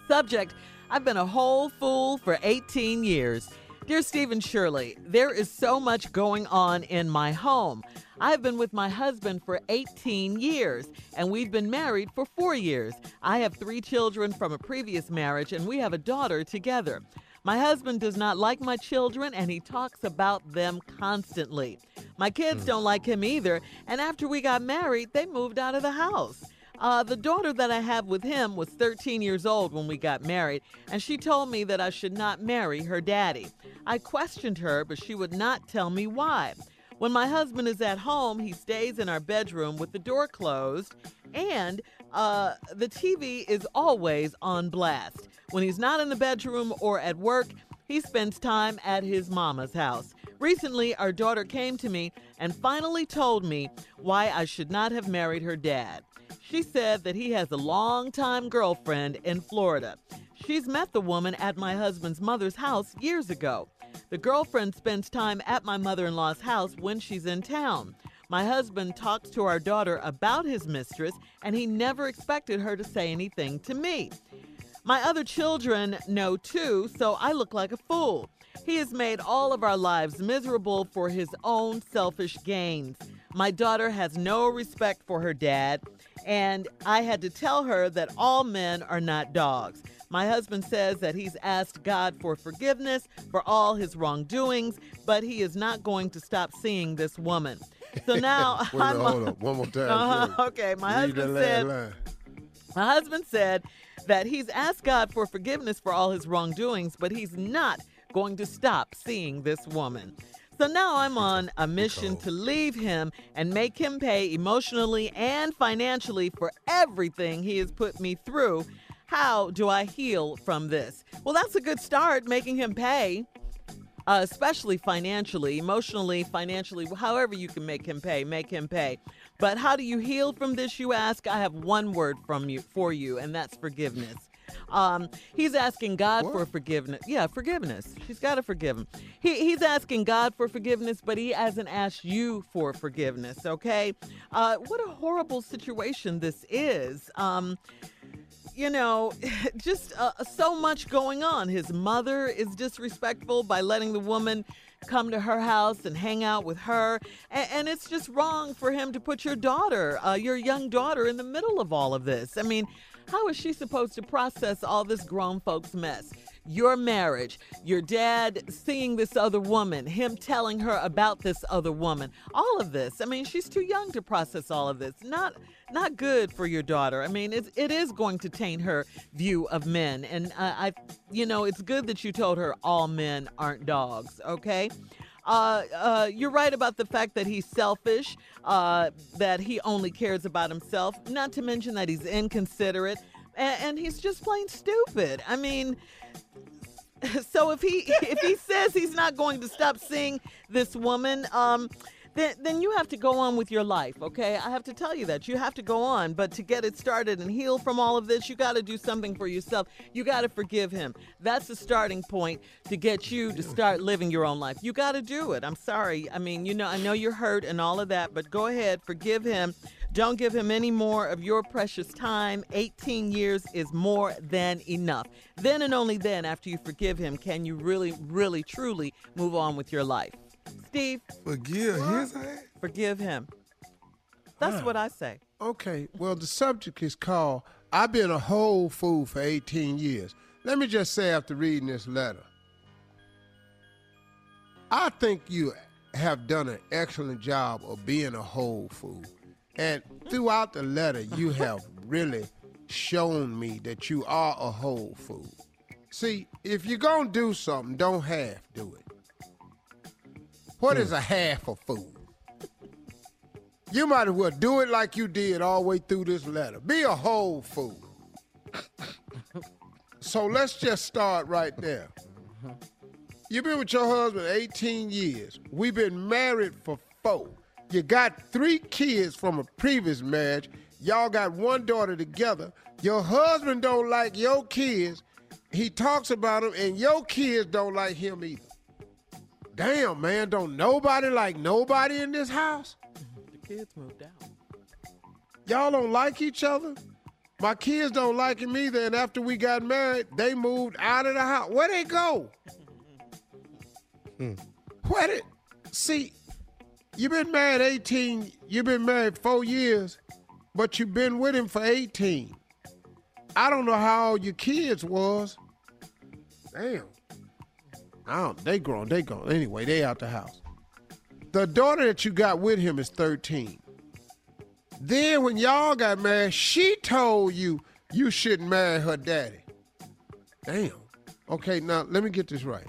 Subject: I've been a whole fool for eighteen years. Dear Steve and Shirley, there is so much going on in my home. I've been with my husband for eighteen years, and we've been married for four years. I have three children from a previous marriage, and we have a daughter together. My husband does not like my children, and he talks about them constantly. My kids don't like him either, and after we got married, they moved out of the house. Uh, the daughter that I have with him was thirteen years old when we got married, and she told me that I should not marry her daddy. I questioned her, but she would not tell me why. When my husband is at home, he stays in our bedroom with the door closed, and uh, the T V is always on blast. When he's not in the bedroom or at work, he spends time at his mama's house. Recently, our daughter came to me and finally told me why I should not have married her dad. She said that he has a longtime girlfriend in Florida. She's met the woman at my husband's mother's house years ago. The girlfriend spends time at my mother-in-law's house when she's in town. My husband talks to our daughter about his mistress, and he never expected her to say anything to me. My other children know too, so I look like a fool. He has made all of our lives miserable for his own selfish gains. My daughter has no respect for her dad, and I had to tell her that all men are not dogs. My husband says that he's asked God for forgiveness for all his wrongdoings, but he is not going to stop seeing this woman. So now... Wait, I'm hold on. One more time. Uh-huh. Okay, my husband said... Line. My husband said that he's asked God for forgiveness for all his wrongdoings, but he's not going to stop seeing this woman. So now I'm on a mission to leave him and make him pay emotionally and financially for everything he has put me through. How do I heal from this? Well, that's a good start, making him pay, uh, especially financially, emotionally, financially, however you can make him pay, make him pay. But how do you heal from this, you ask? I have one word from you for you, and that's forgiveness. Um, he's asking God what? for forgiveness. Yeah, forgiveness. She's got to forgive him. He, he's asking God for forgiveness, but he hasn't asked you for forgiveness, okay? Uh, what a horrible situation this is. Um, you know, just uh, so much going on. His mother is disrespectful by letting the woman come to her house and hang out with her. And, and it's just wrong for him to put your daughter, uh, your young daughter, in the middle of all of this. I mean, how is she supposed to process all this grown folks' mess? Your marriage, your dad seeing this other woman, him telling her about this other woman, all of this. I mean, she's too young to process all of this. Not not good for your daughter. I mean, it's, it is going to taint her view of men. And, uh, I, you know, it's good that you told her all men aren't dogs, okay? Uh, uh, you're right about the fact that he's selfish, uh, that he only cares about himself, not to mention that he's inconsiderate, and, and he's just plain stupid. I mean, so if he if he says he's not going to stop seeing this woman, um, then, then you have to go on with your life, okay? I have to tell you that. You have to go on, but to get it started and heal from all of this, you got to do something for yourself. You got to forgive him. That's the starting point to get you to start living your own life. You got to do it. I'm sorry. I mean, you know, I know you're hurt and all of that, but go ahead, forgive him. Don't give him any more of your precious time. eighteen years is more than enough. Then and only then, after you forgive him, can you really, really, truly move on with your life. Steve. Forgive his ass? Forgive him. That's huh. what I say. Okay. Well, the subject is called, I've been a whole fool for eighteen years. Let me just say, after reading this letter, I think you have done an excellent job of being a whole fool. And throughout the letter, you have really shown me that you are a whole fool. See, if you're going to do something, don't half do it. What mm. is a half a fool? You might as well do it like you did all the way through this letter. Be a whole fool. So let's just start right there. You've been with your husband eighteen years. We've been married for four. You got three kids from a previous marriage. Y'all got one daughter together. Your husband don't like your kids. He talks about them, and your kids don't like him either. Damn, man, don't nobody like nobody in this house? The kids moved out. Y'all don't like each other? My kids don't like him either, and after we got married, they moved out of the house. Where they go? Hmm. Where did, see, you've been married eighteen, you've been married four years, but you've been with him for eighteen. I don't know how old your kids was. Damn. I don't, they grown, they gone. Anyway, they out the house. The daughter that you got with him is thirteen. Then when y'all got married, she told you you shouldn't marry her daddy. Damn. Okay, now let me get this right.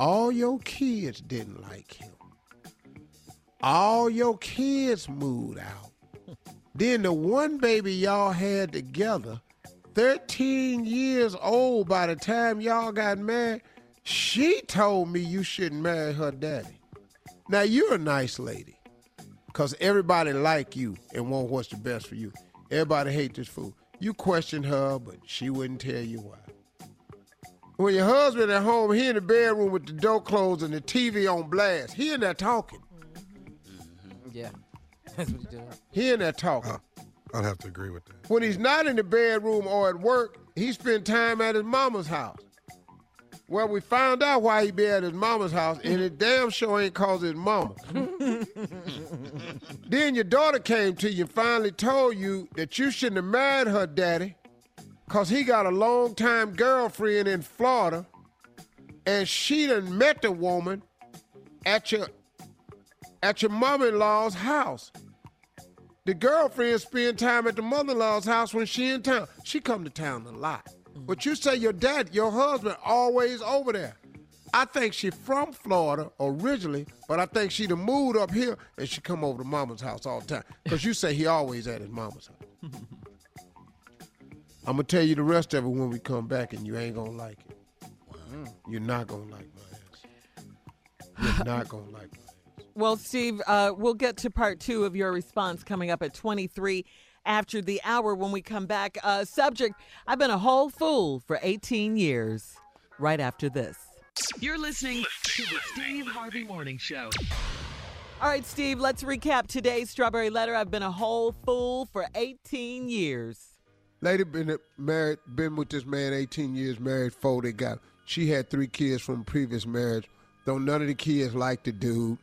All your kids didn't like him. All your kids moved out. Then the one baby y'all had together, thirteen years old by the time y'all got married, she told me you shouldn't marry her daddy. Now, you're a nice lady because everybody like you and want what's the best for you. Everybody hate this fool. You questioned her, but she wouldn't tell you why. When your husband at home, he in the bedroom with the door closed and the T V on blast. He in there talking. Mm-hmm. Yeah, that's what he doing. He in there talking. Uh, I'd have to agree with that. When he's not in the bedroom or at work, he spend time at his mama's house. Well, we found out why he be at his mama's house, and it damn sure ain't cause his mama. Then your daughter came to you and finally told you that you shouldn't have married her daddy, because he got a long-time girlfriend in Florida, and she done met the woman at your at your mother-in-law's house. The girlfriend spend time at the mother-in-law's house when she in town. She come to town a lot. But you say your dad, your husband, always over there. I think she from Florida originally, but I think she done moved up here, and she come over to mama's house all the time, because you say he always at his mama's house. I'm going to tell you the rest of it when we come back, and you ain't going to like it. Wow. You're not going to like my ass. You're not going to like my ass. Well, Steve, uh, we'll get to part two of your response coming up at twenty-three after the hour when we come back. Uh, subject, I've been a whole fool for eighteen years, right after this. You're listening to the Steve Harvey Morning Show. All right, Steve, let's recap today's Strawberry Letter. I've been a whole fool for eighteen years. Lady been married, been with this man eighteen years, married four, they got. She had three kids from previous marriage. Though none of the kids liked the dude.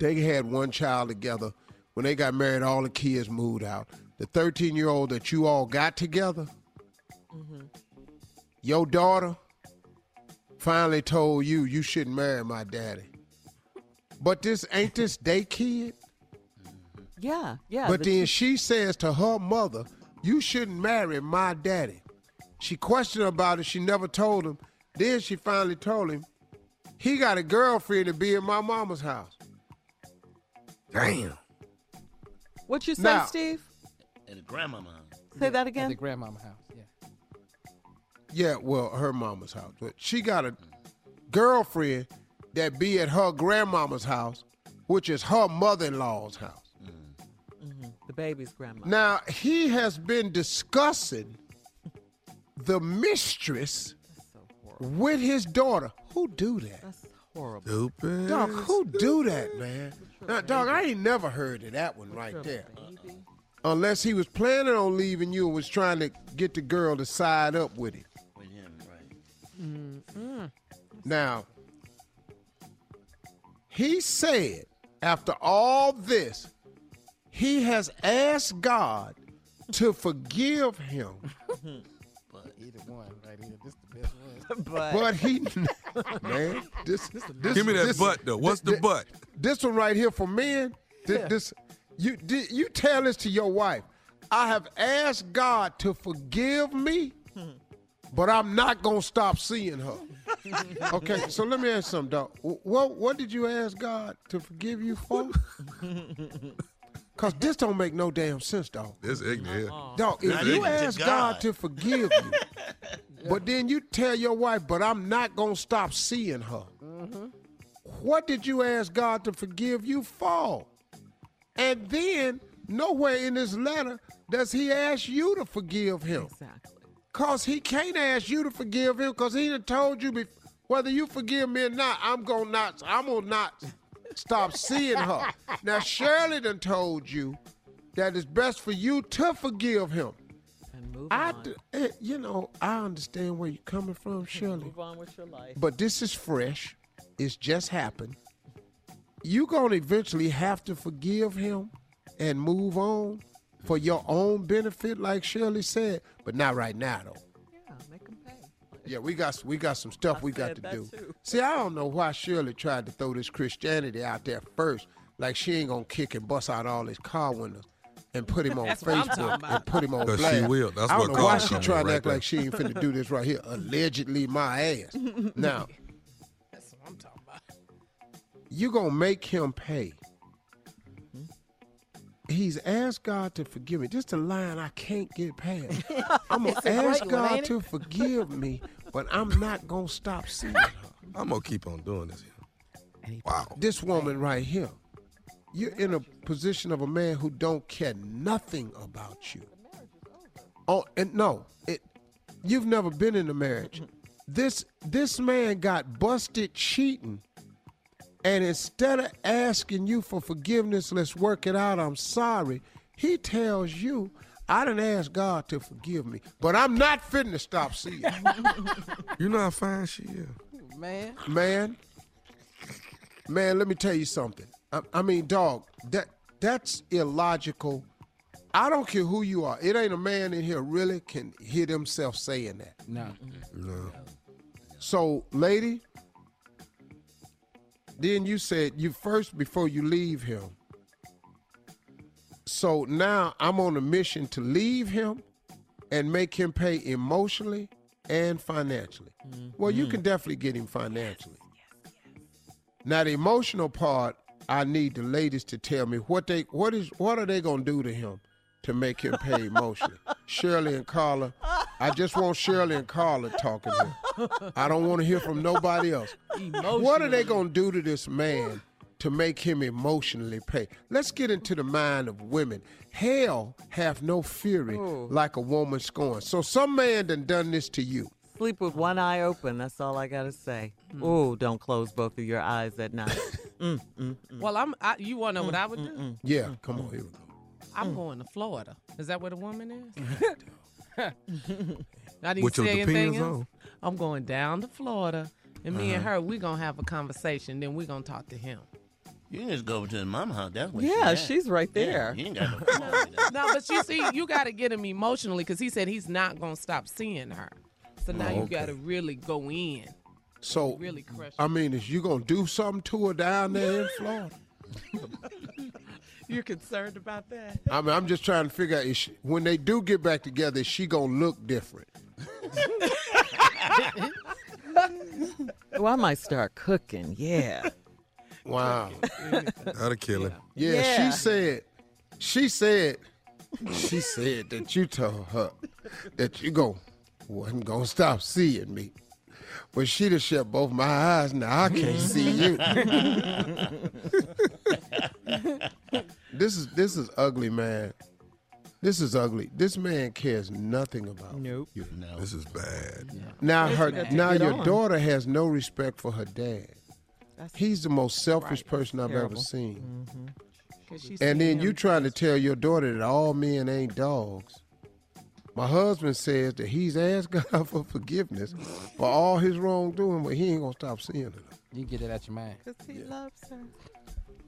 They had one child together. When they got married, all the kids moved out. The thirteen-year-old that you all got together, mm-hmm. your daughter finally told you, you shouldn't marry my daddy. But this ain't this day kid? Yeah, yeah. But, but then she says to her mother, you shouldn't marry my daddy. She questioned about it. She never told him. Then she finally told him, he got a girlfriend to be in my mama's house. Damn. What you say, now, Steve? At the grandmama's house. Say yeah, that again? At the grandmama's house, yeah. Yeah, well, her mama's house. But she got a girlfriend that be at her grandmama's house, which is her mother-in-law's house. The baby's grandma. Now, he has been discussing the mistress so with his daughter. Who do that? That's horrible. Stupid. Dog, who Stupid. do that, man? Now, dog, I ain't never heard of that one What's right there. Baby? Unless he was planning on leaving you and was trying to get the girl to side up with him. With him, right. Mm-hmm. Now, he said, after all this, he has asked God to forgive him either one right here. This the best one. But, but he, man, this, this, this give me that this, butt though. What's this, the butt? This one right here for men. This, yeah. this you you tell this to your wife. I have asked God to forgive me, but I'm not gonna stop seeing her. Okay, so let me ask something, dog. What what did you ask God to forgive you for? Cause this don't make no damn sense, dog. This ignorant. Uh-uh. Dog, if now you ask God. God to forgive you, but then you tell your wife, but I'm not gonna stop seeing her. Mm-hmm. What did you ask God to forgive you for? And then nowhere in this letter does he ask you to forgive him. Exactly. Cause he can't ask you to forgive him, cause he done told you before, whether you forgive me or not, I'm gonna not, I'm gonna not. Stop seeing her. Now, Shirley done told you that it's best for you to forgive him. And move I, on. D- you know, I understand where you're coming from, Shirley. Move on with your life. But this is fresh. It's just happened. You're going to eventually have to forgive him and move on for your own benefit, like Shirley said, but not right now, though. Yeah, make him pay. Yeah, we got we got some stuff I we got to do. Too. See, I don't know why Shirley tried to throw this Christianity out there first, like she ain't gonna kick and bust out all his car windows and put him on Facebook and put him on blast. She will. That's I don't what know why she tried right to act there. Like she ain't finna do this right here. Allegedly, my ass. Now, that's what I'm talking about. You gonna make him pay. He's asked God to forgive me. Just a line I can't get past. I'm going to ask God one, to forgive me, but I'm not going to stop seeing her. I'm going to keep on doing this. Wow. This woman right here, you're in a position of a man who don't care nothing about you. Oh, and no, it, you've never been in a marriage. This, this man got busted cheating. And instead of asking you for forgiveness, let's work it out, I'm sorry, he tells you, I done asked God to forgive me, but I'm not finna stop seeing you. You know how fine she is. Man. Man. Man, let me tell you something. I, I mean, dog, that that's illogical. I don't care who you are. It ain't a man in here really can hear themselves saying that. No. No. So, lady, then you said you first before you leave him. So now I'm on a mission to leave him and make him pay emotionally and financially. Mm-hmm. Well, you can definitely get him financially. Yes, yes, yes. Now the emotional part, I need the ladies to tell me what they what is what are they gonna do to him to make him pay emotionally. Shirley and Carla, I just want Shirley and Carla talking here. I don't want to hear from nobody else. What are they going to do to this man to make him emotionally pay? Let's get into the mind of women. Hell have no fury Ooh. Like a woman scorned. So some man done done this to you. Sleep with one eye open. That's all I got to say. Mm. Oh, don't close both of your eyes at night. mm, mm, mm. Well, I'm. I, you want to know mm, what I would mm, do? Mm, yeah, mm, come on. Here we go. I'm mm. going to Florida. Is that where the woman is? I didn't say anything else. I'm going down to Florida, and me uh-huh. and her, we're going to have a conversation, then we're going to talk to him. You can just go to his mama's house. That's where yeah, she she's right there. Yeah, you ain't got no problem with that. No, but you see, you got to get him emotionally because he said he's not going to stop seeing her. So now oh, okay. you got to really go in. So, really crush I mean, is you going to do something to her down there in Florida? You're concerned about that? I mean, I'm just trying to figure out, is she, when they do get back together, is she going to look different? Well, I might start cooking, yeah. Wow. That'll kill him. Yeah, yeah, yeah. she said, she said, she said that you told her that you go, wasn't going to stop seeing me. But she done shut both my eyes. Now I can't see you. This is this is ugly, man. This is ugly. This man cares nothing about nope. you. No. This is bad. No. Now her bad. now Get your on. Daughter has no respect for her dad. That's He's the most selfish right. person I've Terrible. Ever seen. Mm-hmm. And then you trying to tell your daughter that all men ain't dogs. My husband says that he's asked God for forgiveness for all his wrongdoing, but he ain't gonna stop seeing it. You get it out your mind. Because he yeah. loves her.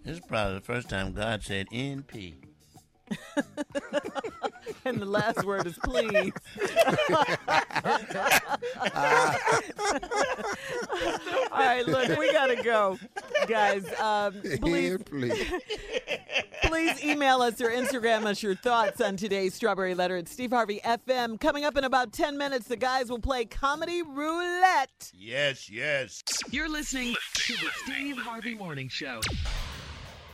This is probably the first time God said N P And the last word is please. uh. All right, look, we got to go, guys. Um, please, please. Please email us or Instagram us your thoughts on today's Strawberry Letter at Steve Harvey F M. Coming up in about ten minutes, the guys will play Comedy Roulette. Yes, yes. You're listening to the Steve Harvey Morning Show.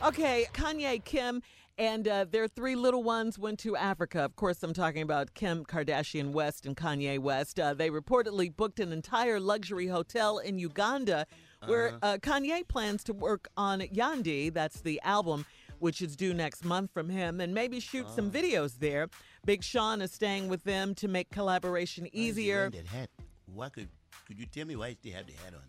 Okay, Kanye, Kim, and uh, their three little ones went to Africa. Of course, I'm talking about Kim Kardashian West and Kanye West. Uh, they reportedly booked an entire luxury hotel in Uganda where uh, Kanye plans to work on Yandhi, that's the album, which is due next month from him, and maybe shoot oh. some videos there. Big Sean is staying with them to make collaboration easier. That hat? Why could, could you tell me why they have the hat on?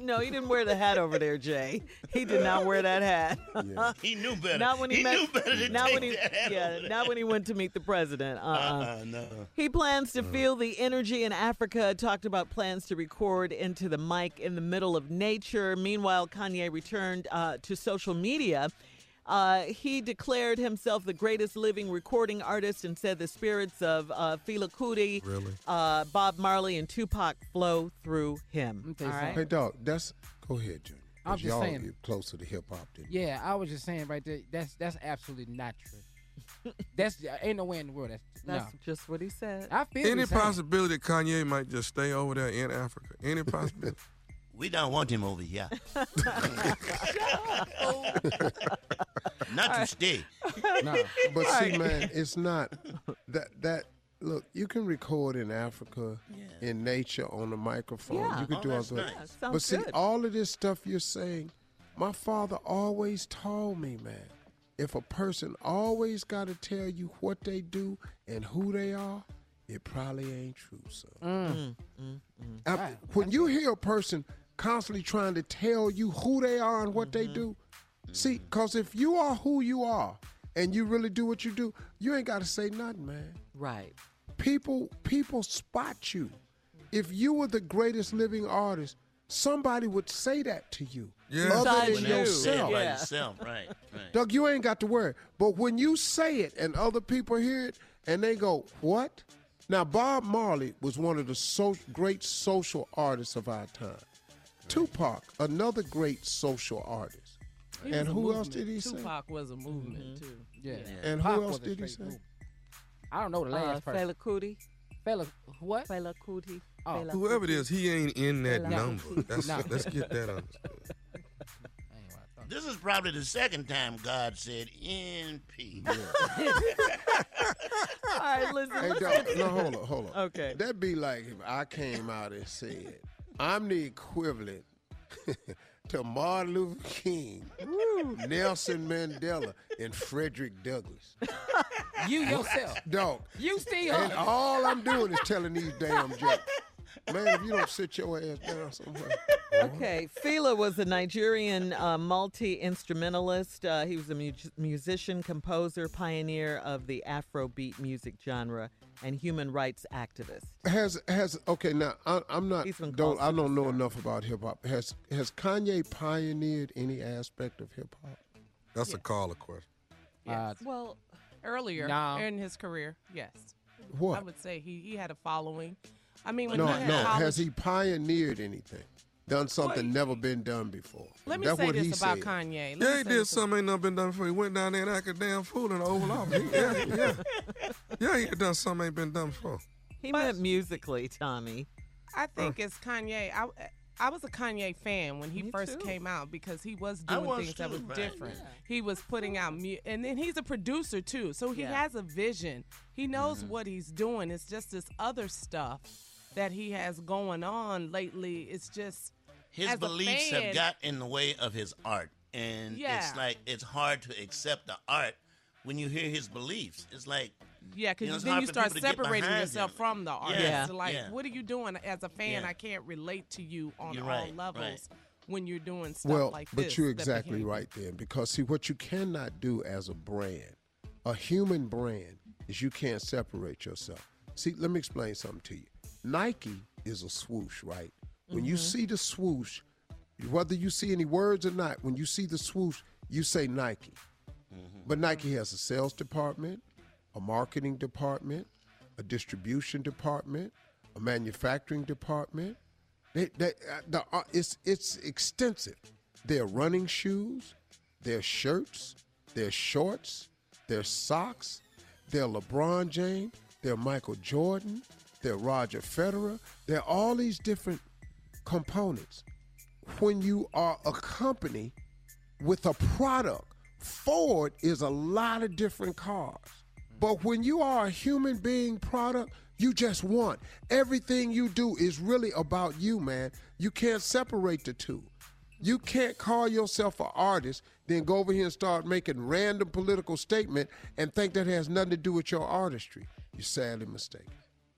No, he didn't wear the hat over there, Jay. He did not wear that hat. Yeah. He knew better. Not when he, he met, knew better to not take when he, that hat yeah, over Not there. When he went to meet the president. Uh-uh. Uh-uh, no. He plans to uh-huh. feel the energy in Africa. Talked about plans to record into the mic in the middle of nature. Meanwhile, Kanye returned uh, to social media. Uh, he declared himself the greatest living recording artist and said the spirits of uh, Fela Kuti, really? uh, Bob Marley, and Tupac flow through him. All right? Hey, dog, that's go ahead, Junior. I'm just y'all saying, you're closer to hip hop than yeah. I was just saying right there. That's that's absolutely not true. That's ain't no way in the world. That's, that's no. just what he said. I feel any possibility Kanye might just stay over there in Africa. Any possibility. We don't want him over here. Not to stay. No. But see, man, it's not that that look, you can record in Africa, yeah. in nature, on a microphone. Yeah. You can all do all that. Nice. Yeah, but good. See, all of this stuff you're saying, my father always told me, man, if a person always gotta tell you what they do and who they are, it probably ain't true, son. Mm. Mm, mm, mm. I, when you hear a person constantly trying to tell you who they are and what mm-hmm. they do, mm-hmm. see, because if you are who you are and you really do what you do, you ain't got to say nothing, man. Right. People, people spot you. If you were the greatest living artist, somebody would say that to you. Yeah. Other than you. Yourself. Yeah. yourself. Right, right. Doug, you ain't got to worry. But when you say it and other people hear it and they go, what? Now, Bob Marley was one of the so- great social artists of our time. Right. Tupac, another great social artist. He and who movement. Else did he Tupac say? Tupac was a movement, mm-hmm. too. Yeah. yeah. And Tupac who else did he say? Movement. I don't know the last uh, person. Fela Kuti. Fela, what? Fela Kuti. Oh. Fela whoever Kuti. It is, he ain't in that Fela number. That's, no. Let's get that on. This is probably the second time God said N P. Yeah. All right, listen. Hey, dog, no, hold on, hold on. Okay. That'd be like if I came out and said, I'm the equivalent to Martin Luther King, Woo. Nelson Mandela, and Frederick Douglass. You yourself. Dog. You, Steve Harvey. And all I'm doing is telling these damn jokes. Man, if you don't sit your ass down somewhere. Okay, Fela was a Nigerian uh, multi-instrumentalist. Uh, he was a mu- musician, composer, pioneer of the Afrobeat music genre, and human rights activist. Has has okay now? I, I'm not. Don't, I don't know enough about hip hop. Has has Kanye pioneered any aspect of hip hop? That's yes. a Carla question. Yes. Uh, well, earlier no. in his career, yes. What I would say he he had a following. I mean, when no, he no. College, has he pioneered anything? Done something well, never been done before. Let me That's say what this he about said. Kanye. Let yeah, he did something ain't never been done before. He went down there and acted damn fool in the Oval Office. yeah, yeah. Yeah, he done something ain't been done before. He but meant musically, Tommy. I think huh. it's Kanye. I, I was a Kanye fan when he me first too. Came out because he was doing was things too, that was right. different. Yeah. He was putting out mu- and then he's a producer, too. So he yeah. has a vision. He knows mm-hmm. what he's doing. It's just this other stuff that he has going on lately. It's just his beliefs fan, have got in the way of his art, and yeah. it's like it's hard to accept the art when you hear his beliefs. It's like yeah, because you know, then you start separating yourself him. From the art. Yeah. So like, yeah. what are you doing as a fan? Yeah. I can't relate to you on you're all right, levels right. when you're doing stuff well, like this. But you're exactly right then, because see what you cannot do as a brand, a human brand, is you can't separate yourself. See, let me explain something to you. Nike is a swoosh, right? When mm-hmm. you see the swoosh, whether you see any words or not, when you see the swoosh, you say Nike. Mm-hmm. But Nike has a sales department. a marketing department, a distribution department, a manufacturing department. They, they, uh, the, uh, it's, it's extensive. They're running shoes, their shirts, their shorts, their socks, their LeBron James, their Michael Jordan, their Roger Federer. There are all these different components. When you are a company with a product, Ford is a lot of different cars. But when you are a human being product, you just want. Everything you do is really about you, man. You can't separate the two. You can't call yourself an artist, then go over here and start making random political statement and think that has nothing to do with your artistry. You're sadly mistaken.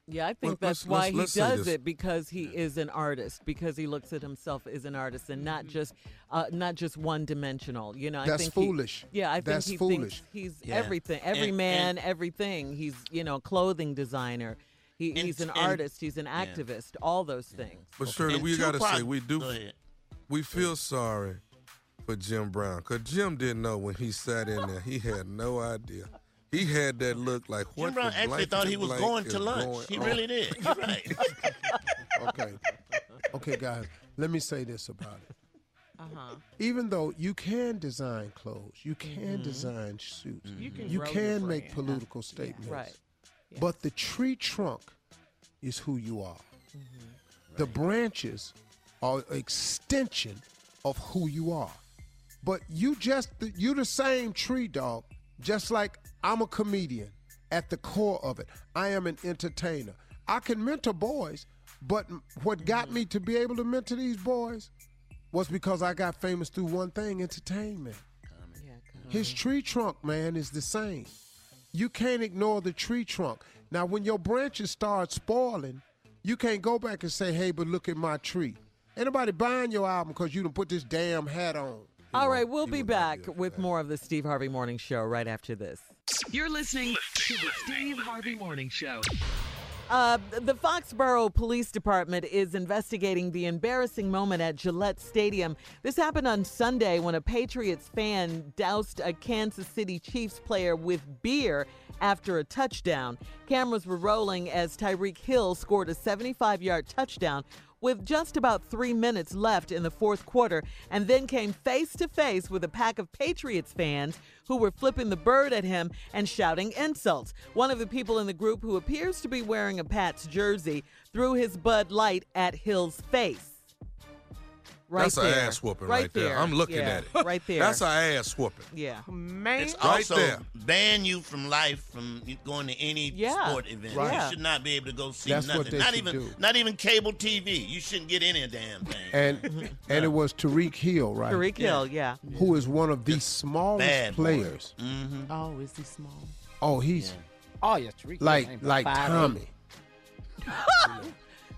Yeah, I think well, that's let's, why let's, he let's does it, because he is an artist, because he looks at himself as an artist and not just uh, not just one-dimensional. You know, I that's think foolish. He, yeah, I think that's he foolish. Thinks he's yeah. everything, every and, man, and, everything. He's, you know, clothing designer. He, and, he's an and, artist. He's an activist. Yeah. All those things. But Shirley, we got to say, we do, we feel sorry for Jim Brown, because Jim didn't know when he sat in there. He had no idea. He had that look like what Jim Brown actually thought he was going to lunch. He really did. You're right. Okay. Okay, guys, let me say this about it. Uh-huh. Even though you can design clothes, you can mm-hmm. design suits, mm-hmm. you can, you can make political yeah. statements. Right. Yes. But the tree trunk is who you are. Mm-hmm. Right. The branches are an extension of who you are. But you just, you the same tree, dog. Just like I'm a comedian at the core of it. I am an entertainer. I can mentor boys, but what got me to be able to mentor these boys was because I got famous through one thing, entertainment. Yeah, his tree trunk, man, is the same. You can't ignore the tree trunk. Now, when your branches start spoiling, you can't go back and say, hey, but look at my tree. Anybody buying your album because you done put this damn hat on. All right, we'll be back with more of the Steve Harvey Morning Show right after this. You're listening to the Steve Harvey Morning Show. Uh, the Foxborough Police Department is investigating the embarrassing moment at Gillette Stadium. This happened on Sunday when a Patriots fan doused a Kansas City Chiefs player with beer after a touchdown. Cameras were rolling as Tyreek Hill scored a seventy-five-yard touchdown with just about three minutes left in the fourth quarter, and then came face-to-face with a pack of Patriots fans who were flipping the bird at him and shouting insults. One of the people in the group, who appears to be wearing a Pats jersey, threw his Bud Light at Hill's face. Right That's there. An ass whooping right, right there. there. I'm looking yeah, at it. Right there. That's an ass whooping. Yeah. Man. It's also right there. Ban you from life from going to any yeah. sport event. Right. You should not be able to go see That's nothing. What they not even do. Not even cable T V. You shouldn't get any damn thing. And no. and it was Tyreek Hill, right? Tyreek yeah. Hill, yeah. Who is one of the yeah. smallest Bad players. Mm-hmm. Oh, is he small? Oh, he's yeah. Oh yeah, Tyreek like, Hill. Like like Tommy.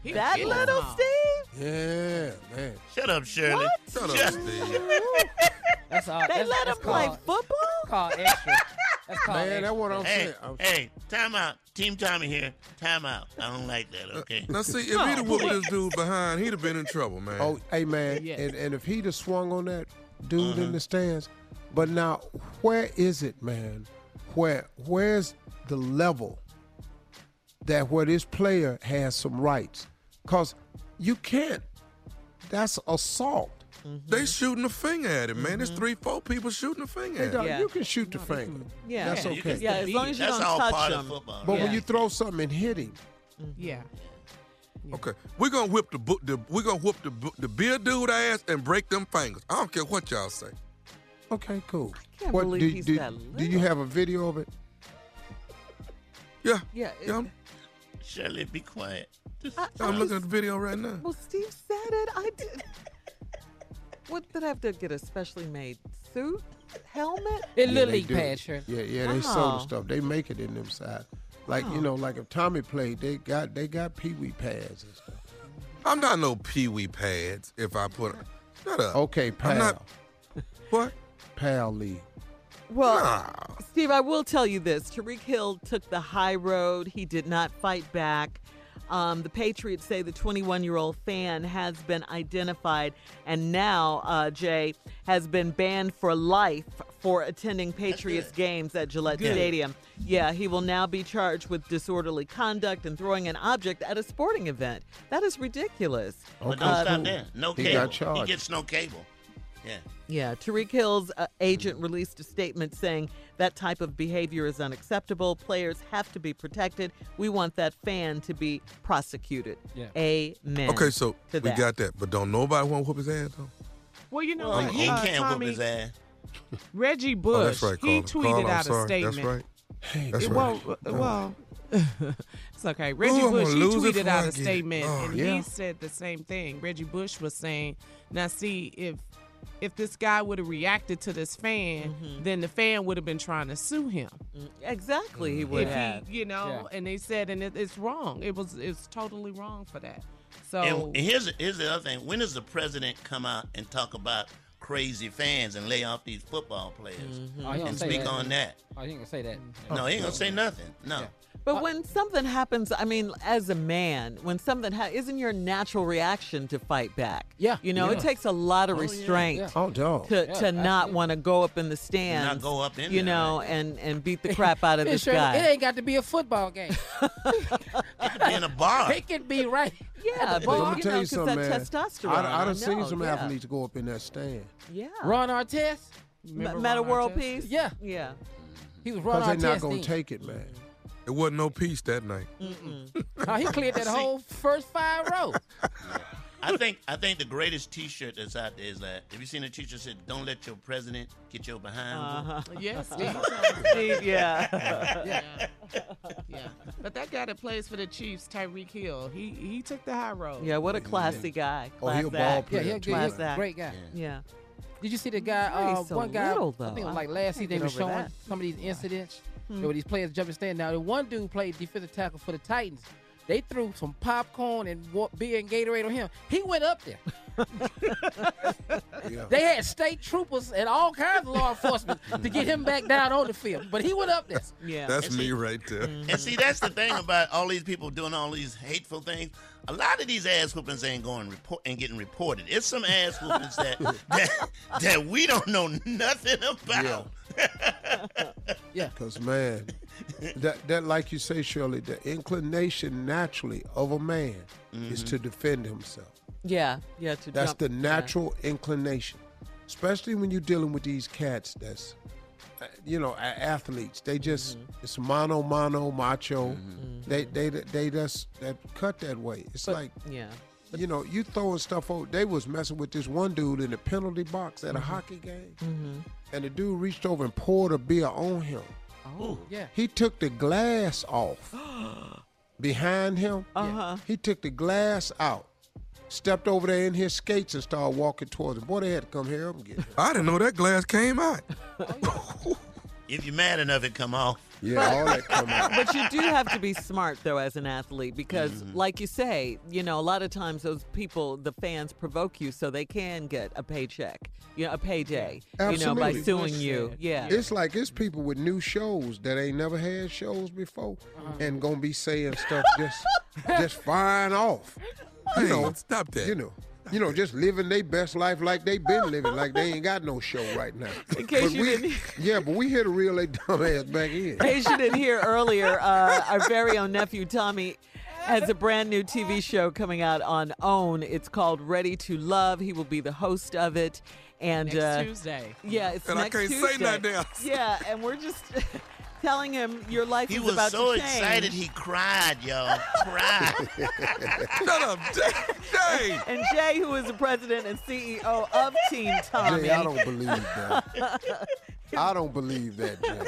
He that little him. Steve? Yeah, man. Shut up, Shirley. What? Shut up, Steve. That's all. They that's, let that's him called, play football? That's called extra. That's called man, extra. That's what I'm hey, saying. I'm... Hey, time out. Team Tommy here. Time out. I don't like that, okay? Uh, now, see, if he'd have whooped this dude behind, he'd have been in trouble, man. Oh, hey, man. Yes. And, and if he'd have swung on that dude uh-huh. in the stands. But now, where is it, man? Where? Where's the level? That where this player has some rights. Because you can't. That's assault. Mm-hmm. They shooting the finger at him, man. Mm-hmm. There's three, four people shooting the finger at him. Yeah. You can shoot the no, finger. Yeah. That's yeah, okay. Yeah, as long as you that's don't touch him. Football, but yeah. when you throw something and hit him. Mm-hmm. Yeah. yeah. Okay. We're going to whip the, the we're gonna whip the, the beer dude ass and break them fingers. I don't care what y'all say. Okay, cool. I can't what, believe do, he's do, that little. Do you have a video of it? Yeah. Yeah. It, yeah. Shirley, be quiet. Just, I, I'm looking at the video right now. Well, Steve said it. I did. What did I have to get a specially made suit, helmet? It yeah, literally pads, Shirley. Yeah, yeah, wow. They sold the stuff. They make it in them side. Like wow. you know, like if Tommy played, they got they got Pee Wee pads and stuff. I'm not no Pee Wee pads. If I put, shut up. Okay, pal. I'm not, what? Pal Lee. Well, nah. Steve, I will tell you this. Tyreek Hill took the high road. He did not fight back. Um, the Patriots say the twenty-one-year-old fan has been identified and now, uh, Jay, has been banned for life for attending Patriots games at Gillette good. Stadium. Yeah, he will now be charged with disorderly conduct and throwing an object at a sporting event. That is ridiculous. Okay. But don't uh, stop there. No he cable. Got charged. He gets no cable. Yeah. Yeah. Tyreek Hill's uh, agent released a statement saying that type of behavior is unacceptable. Players have to be protected. We want that fan to be prosecuted. Yeah. Amen. Okay, so we that. got that. But don't nobody want to whoop his ass, though? Well, you know, well, like, he uh, can't Tommy, whoop his ass. Reggie Bush, oh, right, he tweeted Carla, out sorry. a statement. That's right. Hey, that's well, right. well it's okay. Reggie Ooh, Bush, he tweeted out a statement, oh, and yeah. he said the same thing. Reggie Bush was saying, now see, if If this guy would have reacted to this fan, mm-hmm. then the fan would have been trying to sue him. Exactly, he would if have. He, you know, yeah. and they said, and it, it's wrong. It was, it's totally wrong for that. So and here's here's the other thing. When does the president come out and talk about crazy fans and lay off these football players mm-hmm. oh, and speak that. on that? Oh, he ain't gonna say that. No, he ain't gonna say nothing. No. Yeah. But when something happens, I mean, as a man, when something ha- isn't your natural reaction to fight back? Yeah. You know, yeah. it takes a lot of restraint oh, yeah. Yeah. Oh, dog. to, yeah, to not want to go up in the stands. Not go up in You there, know, right? and, and beat the crap out of this sure, guy. It ain't got to be a football game. In a bar. It can be right. Yeah, but I'm you tell know, because that man. testosterone. I, I done seen some yeah. athletes go up in that stand. Yeah. Ron Artest. M- Meta World Peace? Yeah. Yeah. He was Ron Artest. Because they're not going to take it, man. It wasn't no peace that night. No, he cleared that whole first five row. I think I think the greatest T-shirt that's out there is that. Have you seen a T-shirt that said, "Don't let your president get your behind"? Uh-huh. Yes, Steve. Steve, yeah. yeah, yeah. But that guy that plays for the Chiefs, Tyreek Hill, he he took the high road. Yeah, what a classy guy. Class oh, he a ball player. Yeah, he a great guy. Yeah. yeah. Did you see the guy? Uh, so one guy. Little, I think it was like last season they were showing that. some of these incidents. Mm-hmm. Where these players jumping stand. Now, the one dude played defensive tackle for the Titans. They threw some popcorn and beer and Gatorade on him. He went up there. yeah. They had state troopers and all kinds of law enforcement to get him back down on the field. But he went up there. Yeah, That's see, me right there. Mm-hmm. And see, that's the thing about all these people doing all these hateful things. A lot of these ass whoopings ain't going report and getting reported. It's some ass whoopings that, that, that we don't know nothing about. Yeah. Because, yeah. man, that, that, like you say, Shirley, the inclination naturally of a man mm-hmm. is to defend himself. Yeah, yeah. To that's jump. the natural yeah. inclination, especially when you're dealing with these cats that's, you know, athletes. They just, mm-hmm. it's mono, mono, macho. Mm-hmm. They, they, they just that cut that way. It's but, like, yeah. you know, you throwing stuff over. They was messing with this one dude in the penalty box at mm-hmm. a hockey game. Mm-hmm. And the dude reached over and poured a beer on him. Oh, yeah. He took the glass off behind him. Uh-huh. He took the glass out. Stepped over there in his skates and started walking towards him. Boy, they had to come here and get him. I didn't know that glass came out. If you're mad enough, it come off. Yeah, but, all that come out. But you do have to be smart, though, as an athlete, because mm-hmm. like you say, you know, a lot of times those people, the fans, provoke you so they can get a paycheck, you know, a payday, Absolutely. you know, by suing That's you. Sad. Yeah, it's like it's people with new shows that ain't never had shows before uh-huh. and gonna be saying stuff just just fine off. You know, stop that. You know, you know, just living their best life like they been living, like they ain't got no show right now. In case but you we, didn't, yeah, but we here to reel their dumb ass back in. In case you didn't hear earlier, uh, our very own nephew Tommy has a brand new T V show coming out on OWN. It's called Ready to Love. He will be the host of it. And next uh, Tuesday. Yeah, it's and next Tuesday. And I can't Tuesday. say nothing else. Yeah, and we're just. Telling him your life he is about so to change. He was so excited he cried, y'all. Cried. Shut up, Jay. And Jay, who is the president and C E O of Team Tommy. Jay, I don't believe that. I don't believe that, Jay.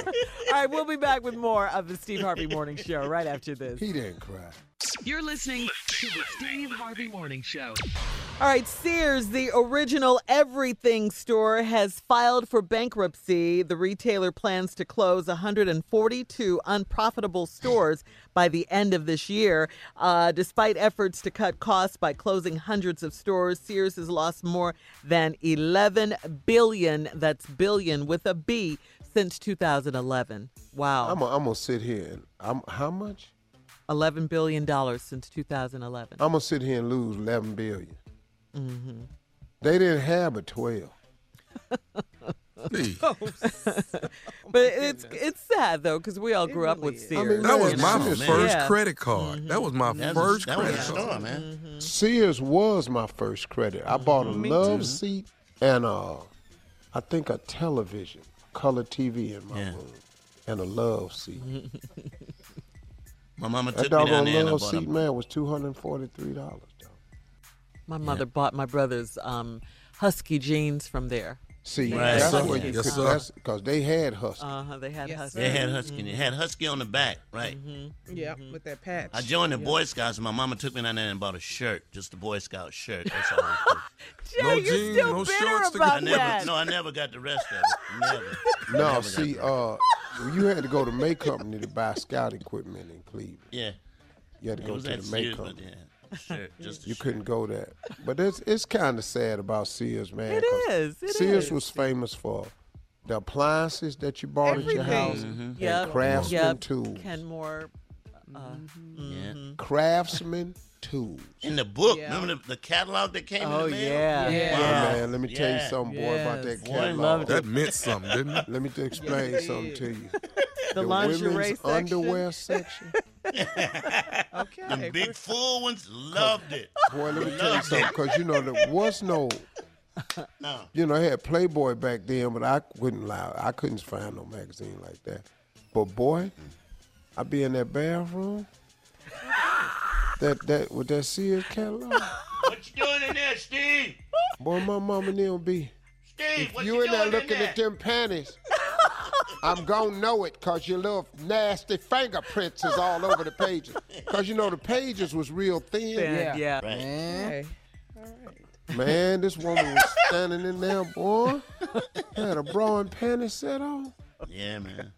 All right, we'll be back with more of the Steve Harvey Morning Show right after this. He didn't cry. You're listening to the Steve Harvey Morning Show. All right, Sears, the original everything store, has filed for bankruptcy. The retailer plans to close one hundred forty-two unprofitable stores by the end of this year. Uh, despite efforts to cut costs by closing hundreds of stores, Sears has lost more than eleven billion dollars, that's billion with a B, since two thousand eleven. Wow. I'm going to sit here. And I'm, how much? eleven billion dollars since two thousand eleven. I'm going to sit here and lose eleven billion dollars. Mm-hmm. They didn't have a twelve. Me. Oh, but it's it's sad though, because we all grew really up with Sears. I mean, that was my oh, first yeah. credit card. Mm-hmm. That was my that first was, credit card. Store, man. Mm-hmm. Sears was my first credit. I bought a Me love too. seat and uh, I think a television, color T V in my yeah. room, and a love seat. My mama took that dog me down there. That love seat, man, was two hundred and forty-three dollars. My mother yeah. bought my brother's um, Husky jeans from there. See, right. that's yes, what you yes, could, because they had Husky. Uh-huh, they had yes, Husky. They had Husky. Mm-hmm. It had Husky on the back, right? Mm-hmm. Yeah, mm-hmm. with that patch. I joined the yep. Boy Scouts, and my mama took me down there and bought a shirt, just the Boy Scout shirt. That's all I Jay, no jeans, still no shorts. About I never, that. No, I never got the rest of it. Never. No, never see, uh, you had to go to May Company to buy scout equipment in Cleveland. Yeah. You had to it go to the May Company. Yeah. Shirt, just you shirt. couldn't go that, but it's it's kind of sad about Sears, man. It is. It Sears is. was famous for the appliances that you bought Everything. at your house, mm-hmm. yep. and craftsman yep. tools. Kenmore, uh, mm-hmm. yeah. craftsman tools. In the book, yeah. remember the, the catalog that came oh, in the mail? Yeah. yeah, yeah, man. Let me yeah. tell you something, boy, yes. about that catalog. That meant something, didn't it? Let me explain yes, something to you. The, the lingerie section, underwear section. Okay. The big full ones loved it. Boy, let me tell you something, because you know there was no, no. You know, I had Playboy back then, but I wouldn't lie. I couldn't find no magazine like that. But boy, I be in that bathroom. That that with that Sears catalog. What you doing in there, Steve? Boy, my mama ne'll be. Steve, if what you, you in there looking in there? At them panties? I'm gonna know it, cause your little nasty fingerprints is all over the pages. Cause you know the pages was real thin. thin yeah. yeah. Right. Man. All right. Man, this woman was standing in there, boy. Had a bra and panties set on. Yeah, man.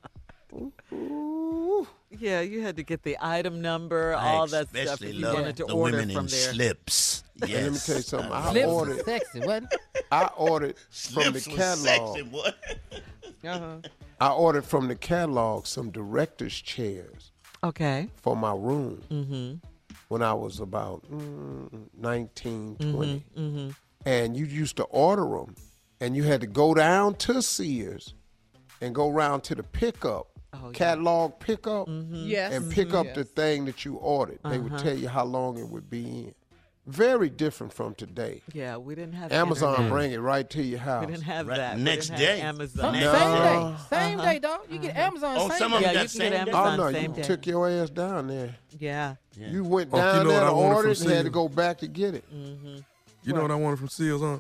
Ooh. Yeah, you had to get the item number, I all that stuff that you wanted to the order women from in there. Slips. Yes. And let me tell you something. I slips ordered sexy, what? I ordered slips from the catalog. Sexy, what? Uh-huh. I ordered from the catalog some director's chairs. Okay. For my room. Mm-hmm. When I was about mm, nineteen, mm-hmm. twenty, mm-hmm. and you used to order them, and you had to go down to Sears, and go round to the pickup. Oh, catalog yeah. pickup mm-hmm. yes. and pick up yes. the thing that you ordered. They uh-huh. would tell you how long it would be in. Very different from today. Yeah, we didn't have Amazon internet. Bring it right to your house. We didn't have right. that. Next day. Amazon. Next same day. Same uh-huh. day, dog. You uh-huh. get Amazon oh, same some day. Of them yeah, got you same get Amazon oh, no, same you day. Took your ass down there. Yeah. yeah. You went oh, down you know there to order it and had to go back to get it. Mm-hmm. You what? know what I wanted from Sears, huh?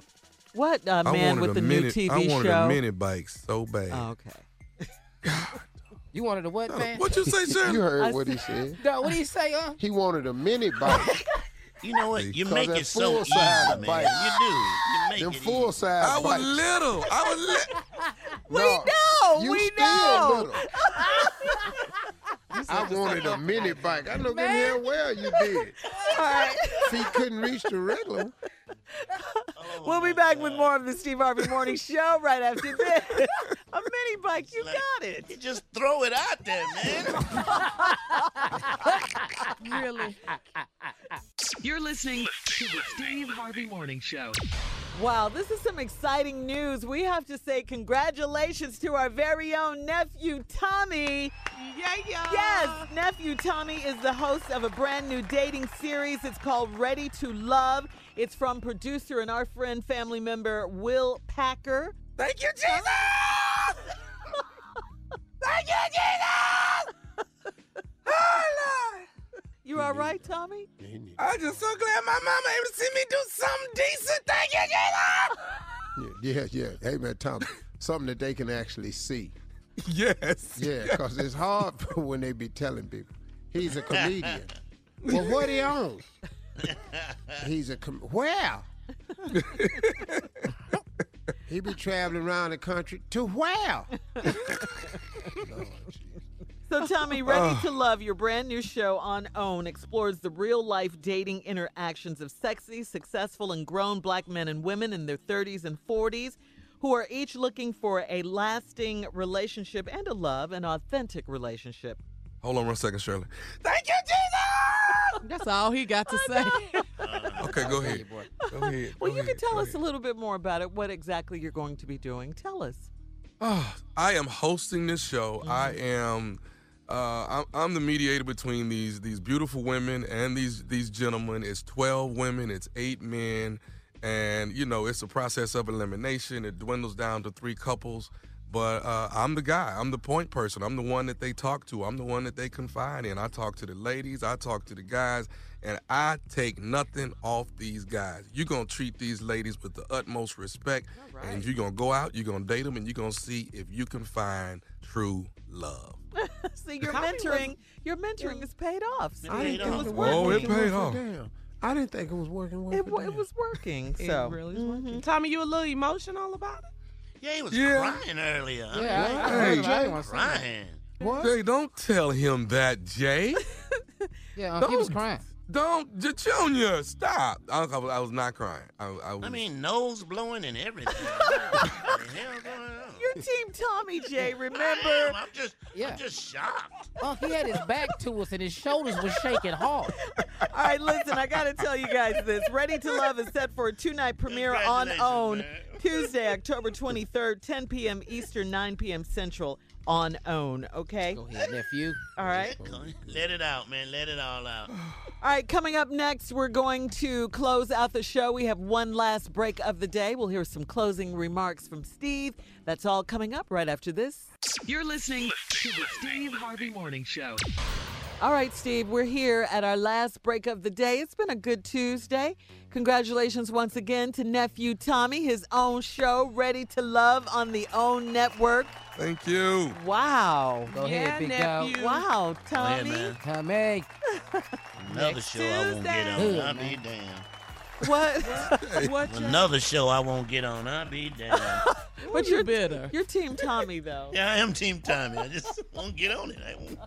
What, uh, man, with the new T V show? I wanted a mini bike so bad. Okay. God. You wanted a what, no, man? What you say, sir? You heard I what said. he said. No, what did he say, huh? He wanted a mini bike. You know what? You make it so easy, man. Bike. You do. You make them it full easy. Size I was little. I was little. We no, know. You we still know. Little. I wanted a mini bike. I know good damn well you did. All right. He couldn't reach the regular. Oh, we'll be back God. with more of the Steve Harvey Morning Show right after this. A mini bike, you like, got it. You just throw it out there, man. Really? You're listening to the Steve Harvey Morning Show. Wow, this is some exciting news. We have to say congratulations to our very own Nephew Tommy. Yeah, yeah. Yes, Nephew Tommy is the host of a brand new dating series. It's called Ready to Love. It's from producer and our friend, family member, Will Packer. Thank you, Jesus! Thank you, Jesus! Oh, Lord! You all right, Tommy? I'm just so glad my mama able to see me do something decent. Thank you, Jesus! Yeah, yeah, yeah. Hey, man, Tommy, something that they can actually see. Yes. Yeah, because it's hard when they be telling people. He's a comedian. Well, what he on? He's a com- where? He be traveling around the country to where? Lord, so Tommy, Ready to Love, your brand new show on OWN, explores the real life dating interactions of sexy, successful, and grown black men and women in their thirties and forties who are each looking for a lasting relationship and a love, an authentic relationship. Hold on one second, Shirley. Thank you, Jesus! That's all he got to say. Uh, okay, go ahead. Go ahead. Well, go you ahead, can tell us ahead. a little bit more about it, what exactly you're going to be doing. Tell us. Oh, I am hosting this show. Mm-hmm. I am. Uh, I'm, I'm the mediator between these these beautiful women and these these gentlemen. It's twelve women. It's eight men, and you know it's a process of elimination. It dwindles down to three couples. But uh, I'm the guy. I'm the point person. I'm the one that they talk to. I'm the one that they confide in. I talk to the ladies. I talk to the guys. And I take nothing off these guys. You're going to treat these ladies with the utmost respect. Right. And you're going to go out. You're going to date them. And you're going to see if you can find true love. See, your mentoring your mentoring has paid off. It I paid didn't off. Think it was working. Oh, it paid off. Down. I didn't think it was working. It, w- it was working. So. It really is working. Mm-hmm. Tommy, you a little emotional about it? Yeah, he was yeah. crying earlier. Yeah, I, I hey, Jay was crying. What? Jay, don't tell him that, Jay. yeah, uh, he was crying. Don't, Junior, stop. I, I, was, I was not crying. I, I, was... I mean, nose blowing and everything. What the hell going on? You're Team Tommy, Jay, remember? I am. I'm, just, yeah. I'm just shocked. Oh, he had his back to us and his shoulders were shaking hard. All right, listen, I got to tell you guys this. Ready to Love is set for a two-night premiere on OWN. Man. Tuesday, October twenty-third, ten p.m. Eastern, nine p.m. Central on OWN, okay? Go ahead, nephew. All right. Let it out, man. Let it all out. All right, coming up next, we're going to close out the show. We have one last break of the day. We'll hear some closing remarks from Steve. That's all coming up right after this. You're listening to the Steve Harvey Morning Show. All right, Steve, we're here at our last break of the day. It's been a good Tuesday. Congratulations once again to Nephew Tommy, his own show, Ready to Love on the OWN Network. Thank you. Wow. Go yeah, ahead, big nephew. Wow, Tommy. Man, man. Tommy. Another show Tuesday. I won't get on. Ooh, I'll man. be damn. What? what? Another show I won't get on. I'll be damn. But you're bitter. You're Team Tommy, though. Yeah, I am Team Tommy. I just won't get on it. I won't.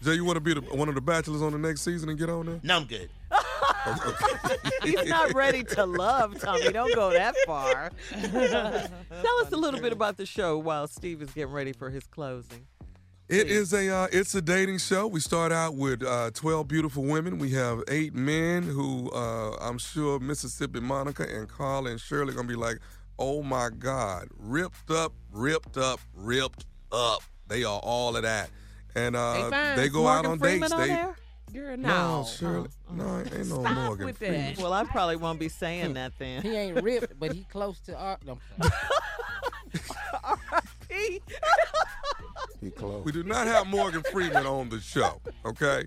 Jay, you want to be the, one of the bachelors on the next season and get on there? No, I'm good. He's not ready to love, Tommy. Don't go that far. Tell us a little bit about the show while Steve is getting ready for his closing. It is a uh, it's a dating show. We start out with uh, twelve beautiful women. We have eight men who uh, I'm sure Mississippi Monica and Carla and Shirley are going to be like, oh, my God, ripped up, ripped up, ripped up. They are all of that. And uh, they, they go Morgan out on Freeman dates. On they, there? Girl, no, no, Shirley, oh, oh. no, ain't no Stop Morgan with that. Freeman. Well, I probably won't be saying that then. He ain't ripped, but he close to our. No, R I P He close. We do not have Morgan Freeman on the show, okay?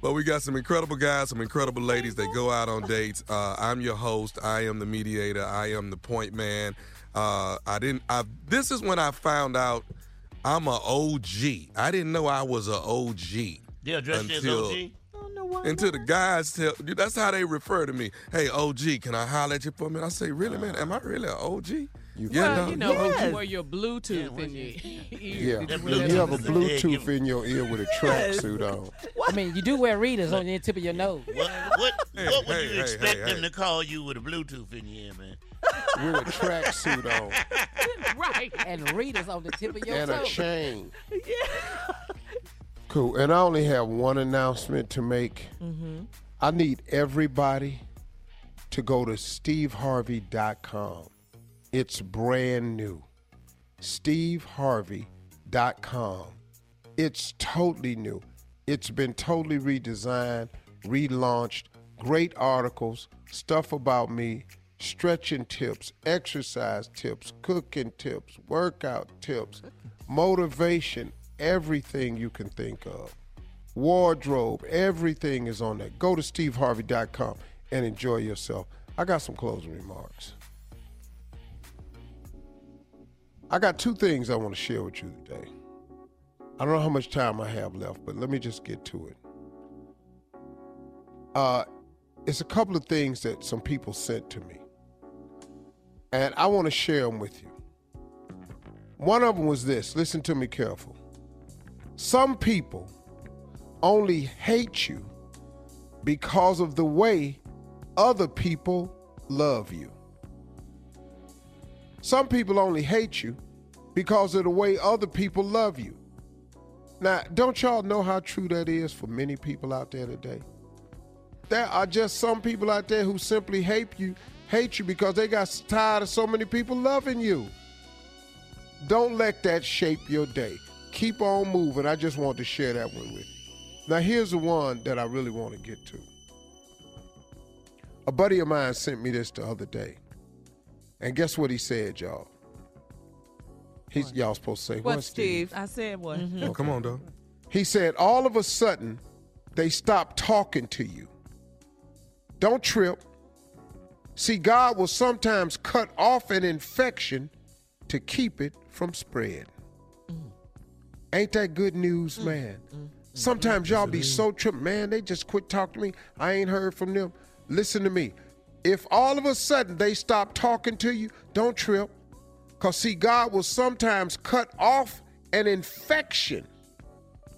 But we got some incredible guys, some incredible ladies. They go out on dates. Uh, I'm your host. I am the mediator. I am the point man. Uh, I didn't. I. This is when I found out. I'm an O G. I didn't know I was an O G. Yeah, dressed as O G? I don't know why. Until the guys tell, that's how they refer to me. Hey, O G, can I holler at you for a minute? I say, really, uh, man? Am I really an O G? You, yeah, well, no, you know, yes. you wear your Bluetooth yeah, in your ear. Yeah, you, you have a Bluetooth in your ear with a tracksuit on. What? I mean, you do wear readers on the tip of your nose. What, what, hey, what would hey, you hey, expect hey, them hey. to call you with a Bluetooth in your ear, man? With a tracksuit on. Right. And readers on the tip of your and toe. And a chain. Yeah. Cool. And I only have one announcement to make. Mm-hmm. I need everybody to go to steve harvey dot com. It's brand new. steve harvey dot com. It's totally new. It's been totally redesigned, relaunched, great articles, stuff about me, stretching tips, exercise tips, cooking tips, workout tips, motivation, everything you can think of. Wardrobe, everything is on there. Go to steve harvey dot com and enjoy yourself. I got some closing remarks. I got two things I want to share with you today. I don't know how much time I have left, but let me just get to it. Uh, it's a couple of things that some people sent to me. And I want to share them with you. One of them was this. Listen to me careful. Some people only hate you because of the way other people love you. Some people only hate you because of the way other people love you. Now, don't y'all know how true that is for many people out there today? There are just some people out there who simply hate you, hate you because they got tired of so many people loving you. Don't let that shape your day. Keep on moving. I just want to share that one with you. Now, here's the one that I really want to get to. A buddy of mine sent me this the other day. And guess what he said, y'all? He's, y'all supposed to say, what, what Steve? Steve? I said what? Mm-hmm. Okay. Oh, come on, dog. He said, all of a sudden, they stopped talking to you. Don't trip. See, God will sometimes cut off an infection to keep it from spread. Mm. Ain't that good news, mm. man? Mm. Sometimes mm. y'all be so tripped. Man, they just quit talking to me. I ain't heard from them. Listen to me. If all of a sudden they stop talking to you, don't trip. Because, see, God will sometimes cut off an infection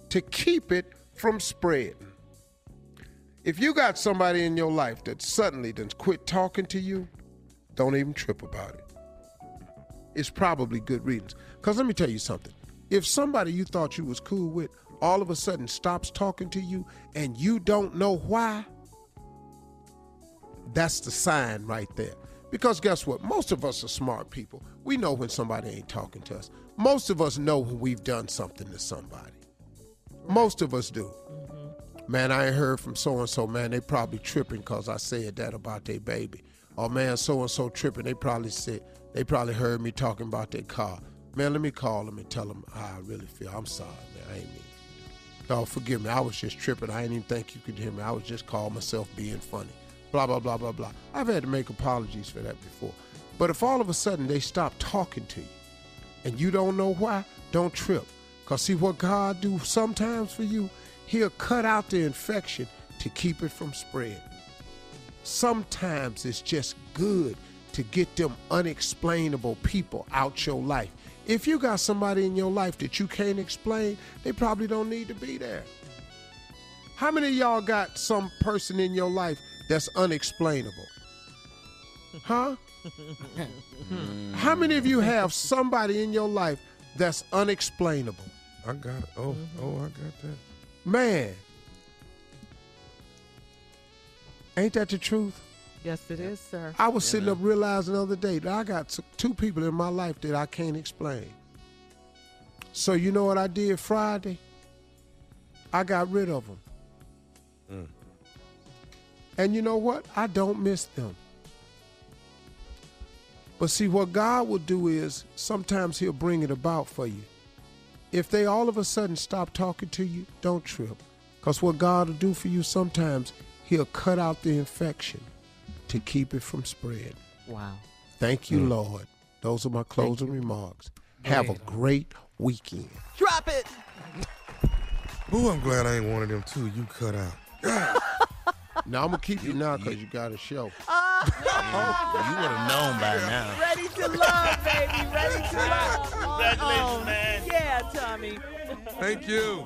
to keep it from spreading. If you got somebody in your life that suddenly done quit talking to you, don't even trip about it. It's probably good reasons. Because let me tell you something. If somebody you thought you was cool with all of a sudden stops talking to you and you don't know why, that's the sign right there. Because guess what? Most of us are smart people. We know when somebody ain't talking to us. Most of us know when we've done something to somebody. Most of us do. Mm-hmm. Man, I ain't heard from so-and-so. Man, they probably tripping because I said that about their baby. Oh, man, so-and-so tripping. They probably said, they probably heard me talking about their car. Man, let me call them and tell them how I really feel. I'm sorry, man. I ain't mean it. Oh, forgive me. I was just tripping. I didn't even think you could hear me. I was just calling myself being funny. Blah, blah, blah, blah, blah. I've had to make apologies for that before. But if all of a sudden they stop talking to you and you don't know why, don't trip. Because see what God do sometimes for you, he'll cut out the infection to keep it from spreading. Sometimes it's just good to get them unexplainable people out your life. If you got somebody in your life that you can't explain, they probably don't need to be there. How many of y'all got some person in your life that's unexplainable? Huh? How many of you have somebody in your life that's unexplainable? I got it. Oh, oh, I got that. Man. Ain't that the truth? Yes, it is, sir. I was yeah. sitting up realizing the other day that I got two people in my life that I can't explain. So you know what I did Friday? I got rid of them. Mm. And you know what? I don't miss them. But see, what God will do is sometimes he'll bring it about for you. If they all of a sudden stop talking to you, don't trip. Because what God will do for you sometimes, he'll cut out the infection to keep it from spreading. Wow. Thank you, mm. Lord. Those are my closing remarks. Have a great weekend. Drop it. Ooh, I'm glad I ain't one of them two you cut out. Now, I'm going to keep you now because you got a show. Uh, yeah, you would have known by now. Ready to love, baby. Ready to love. Congratulations, oh, man. Yeah, Tommy. Thank you.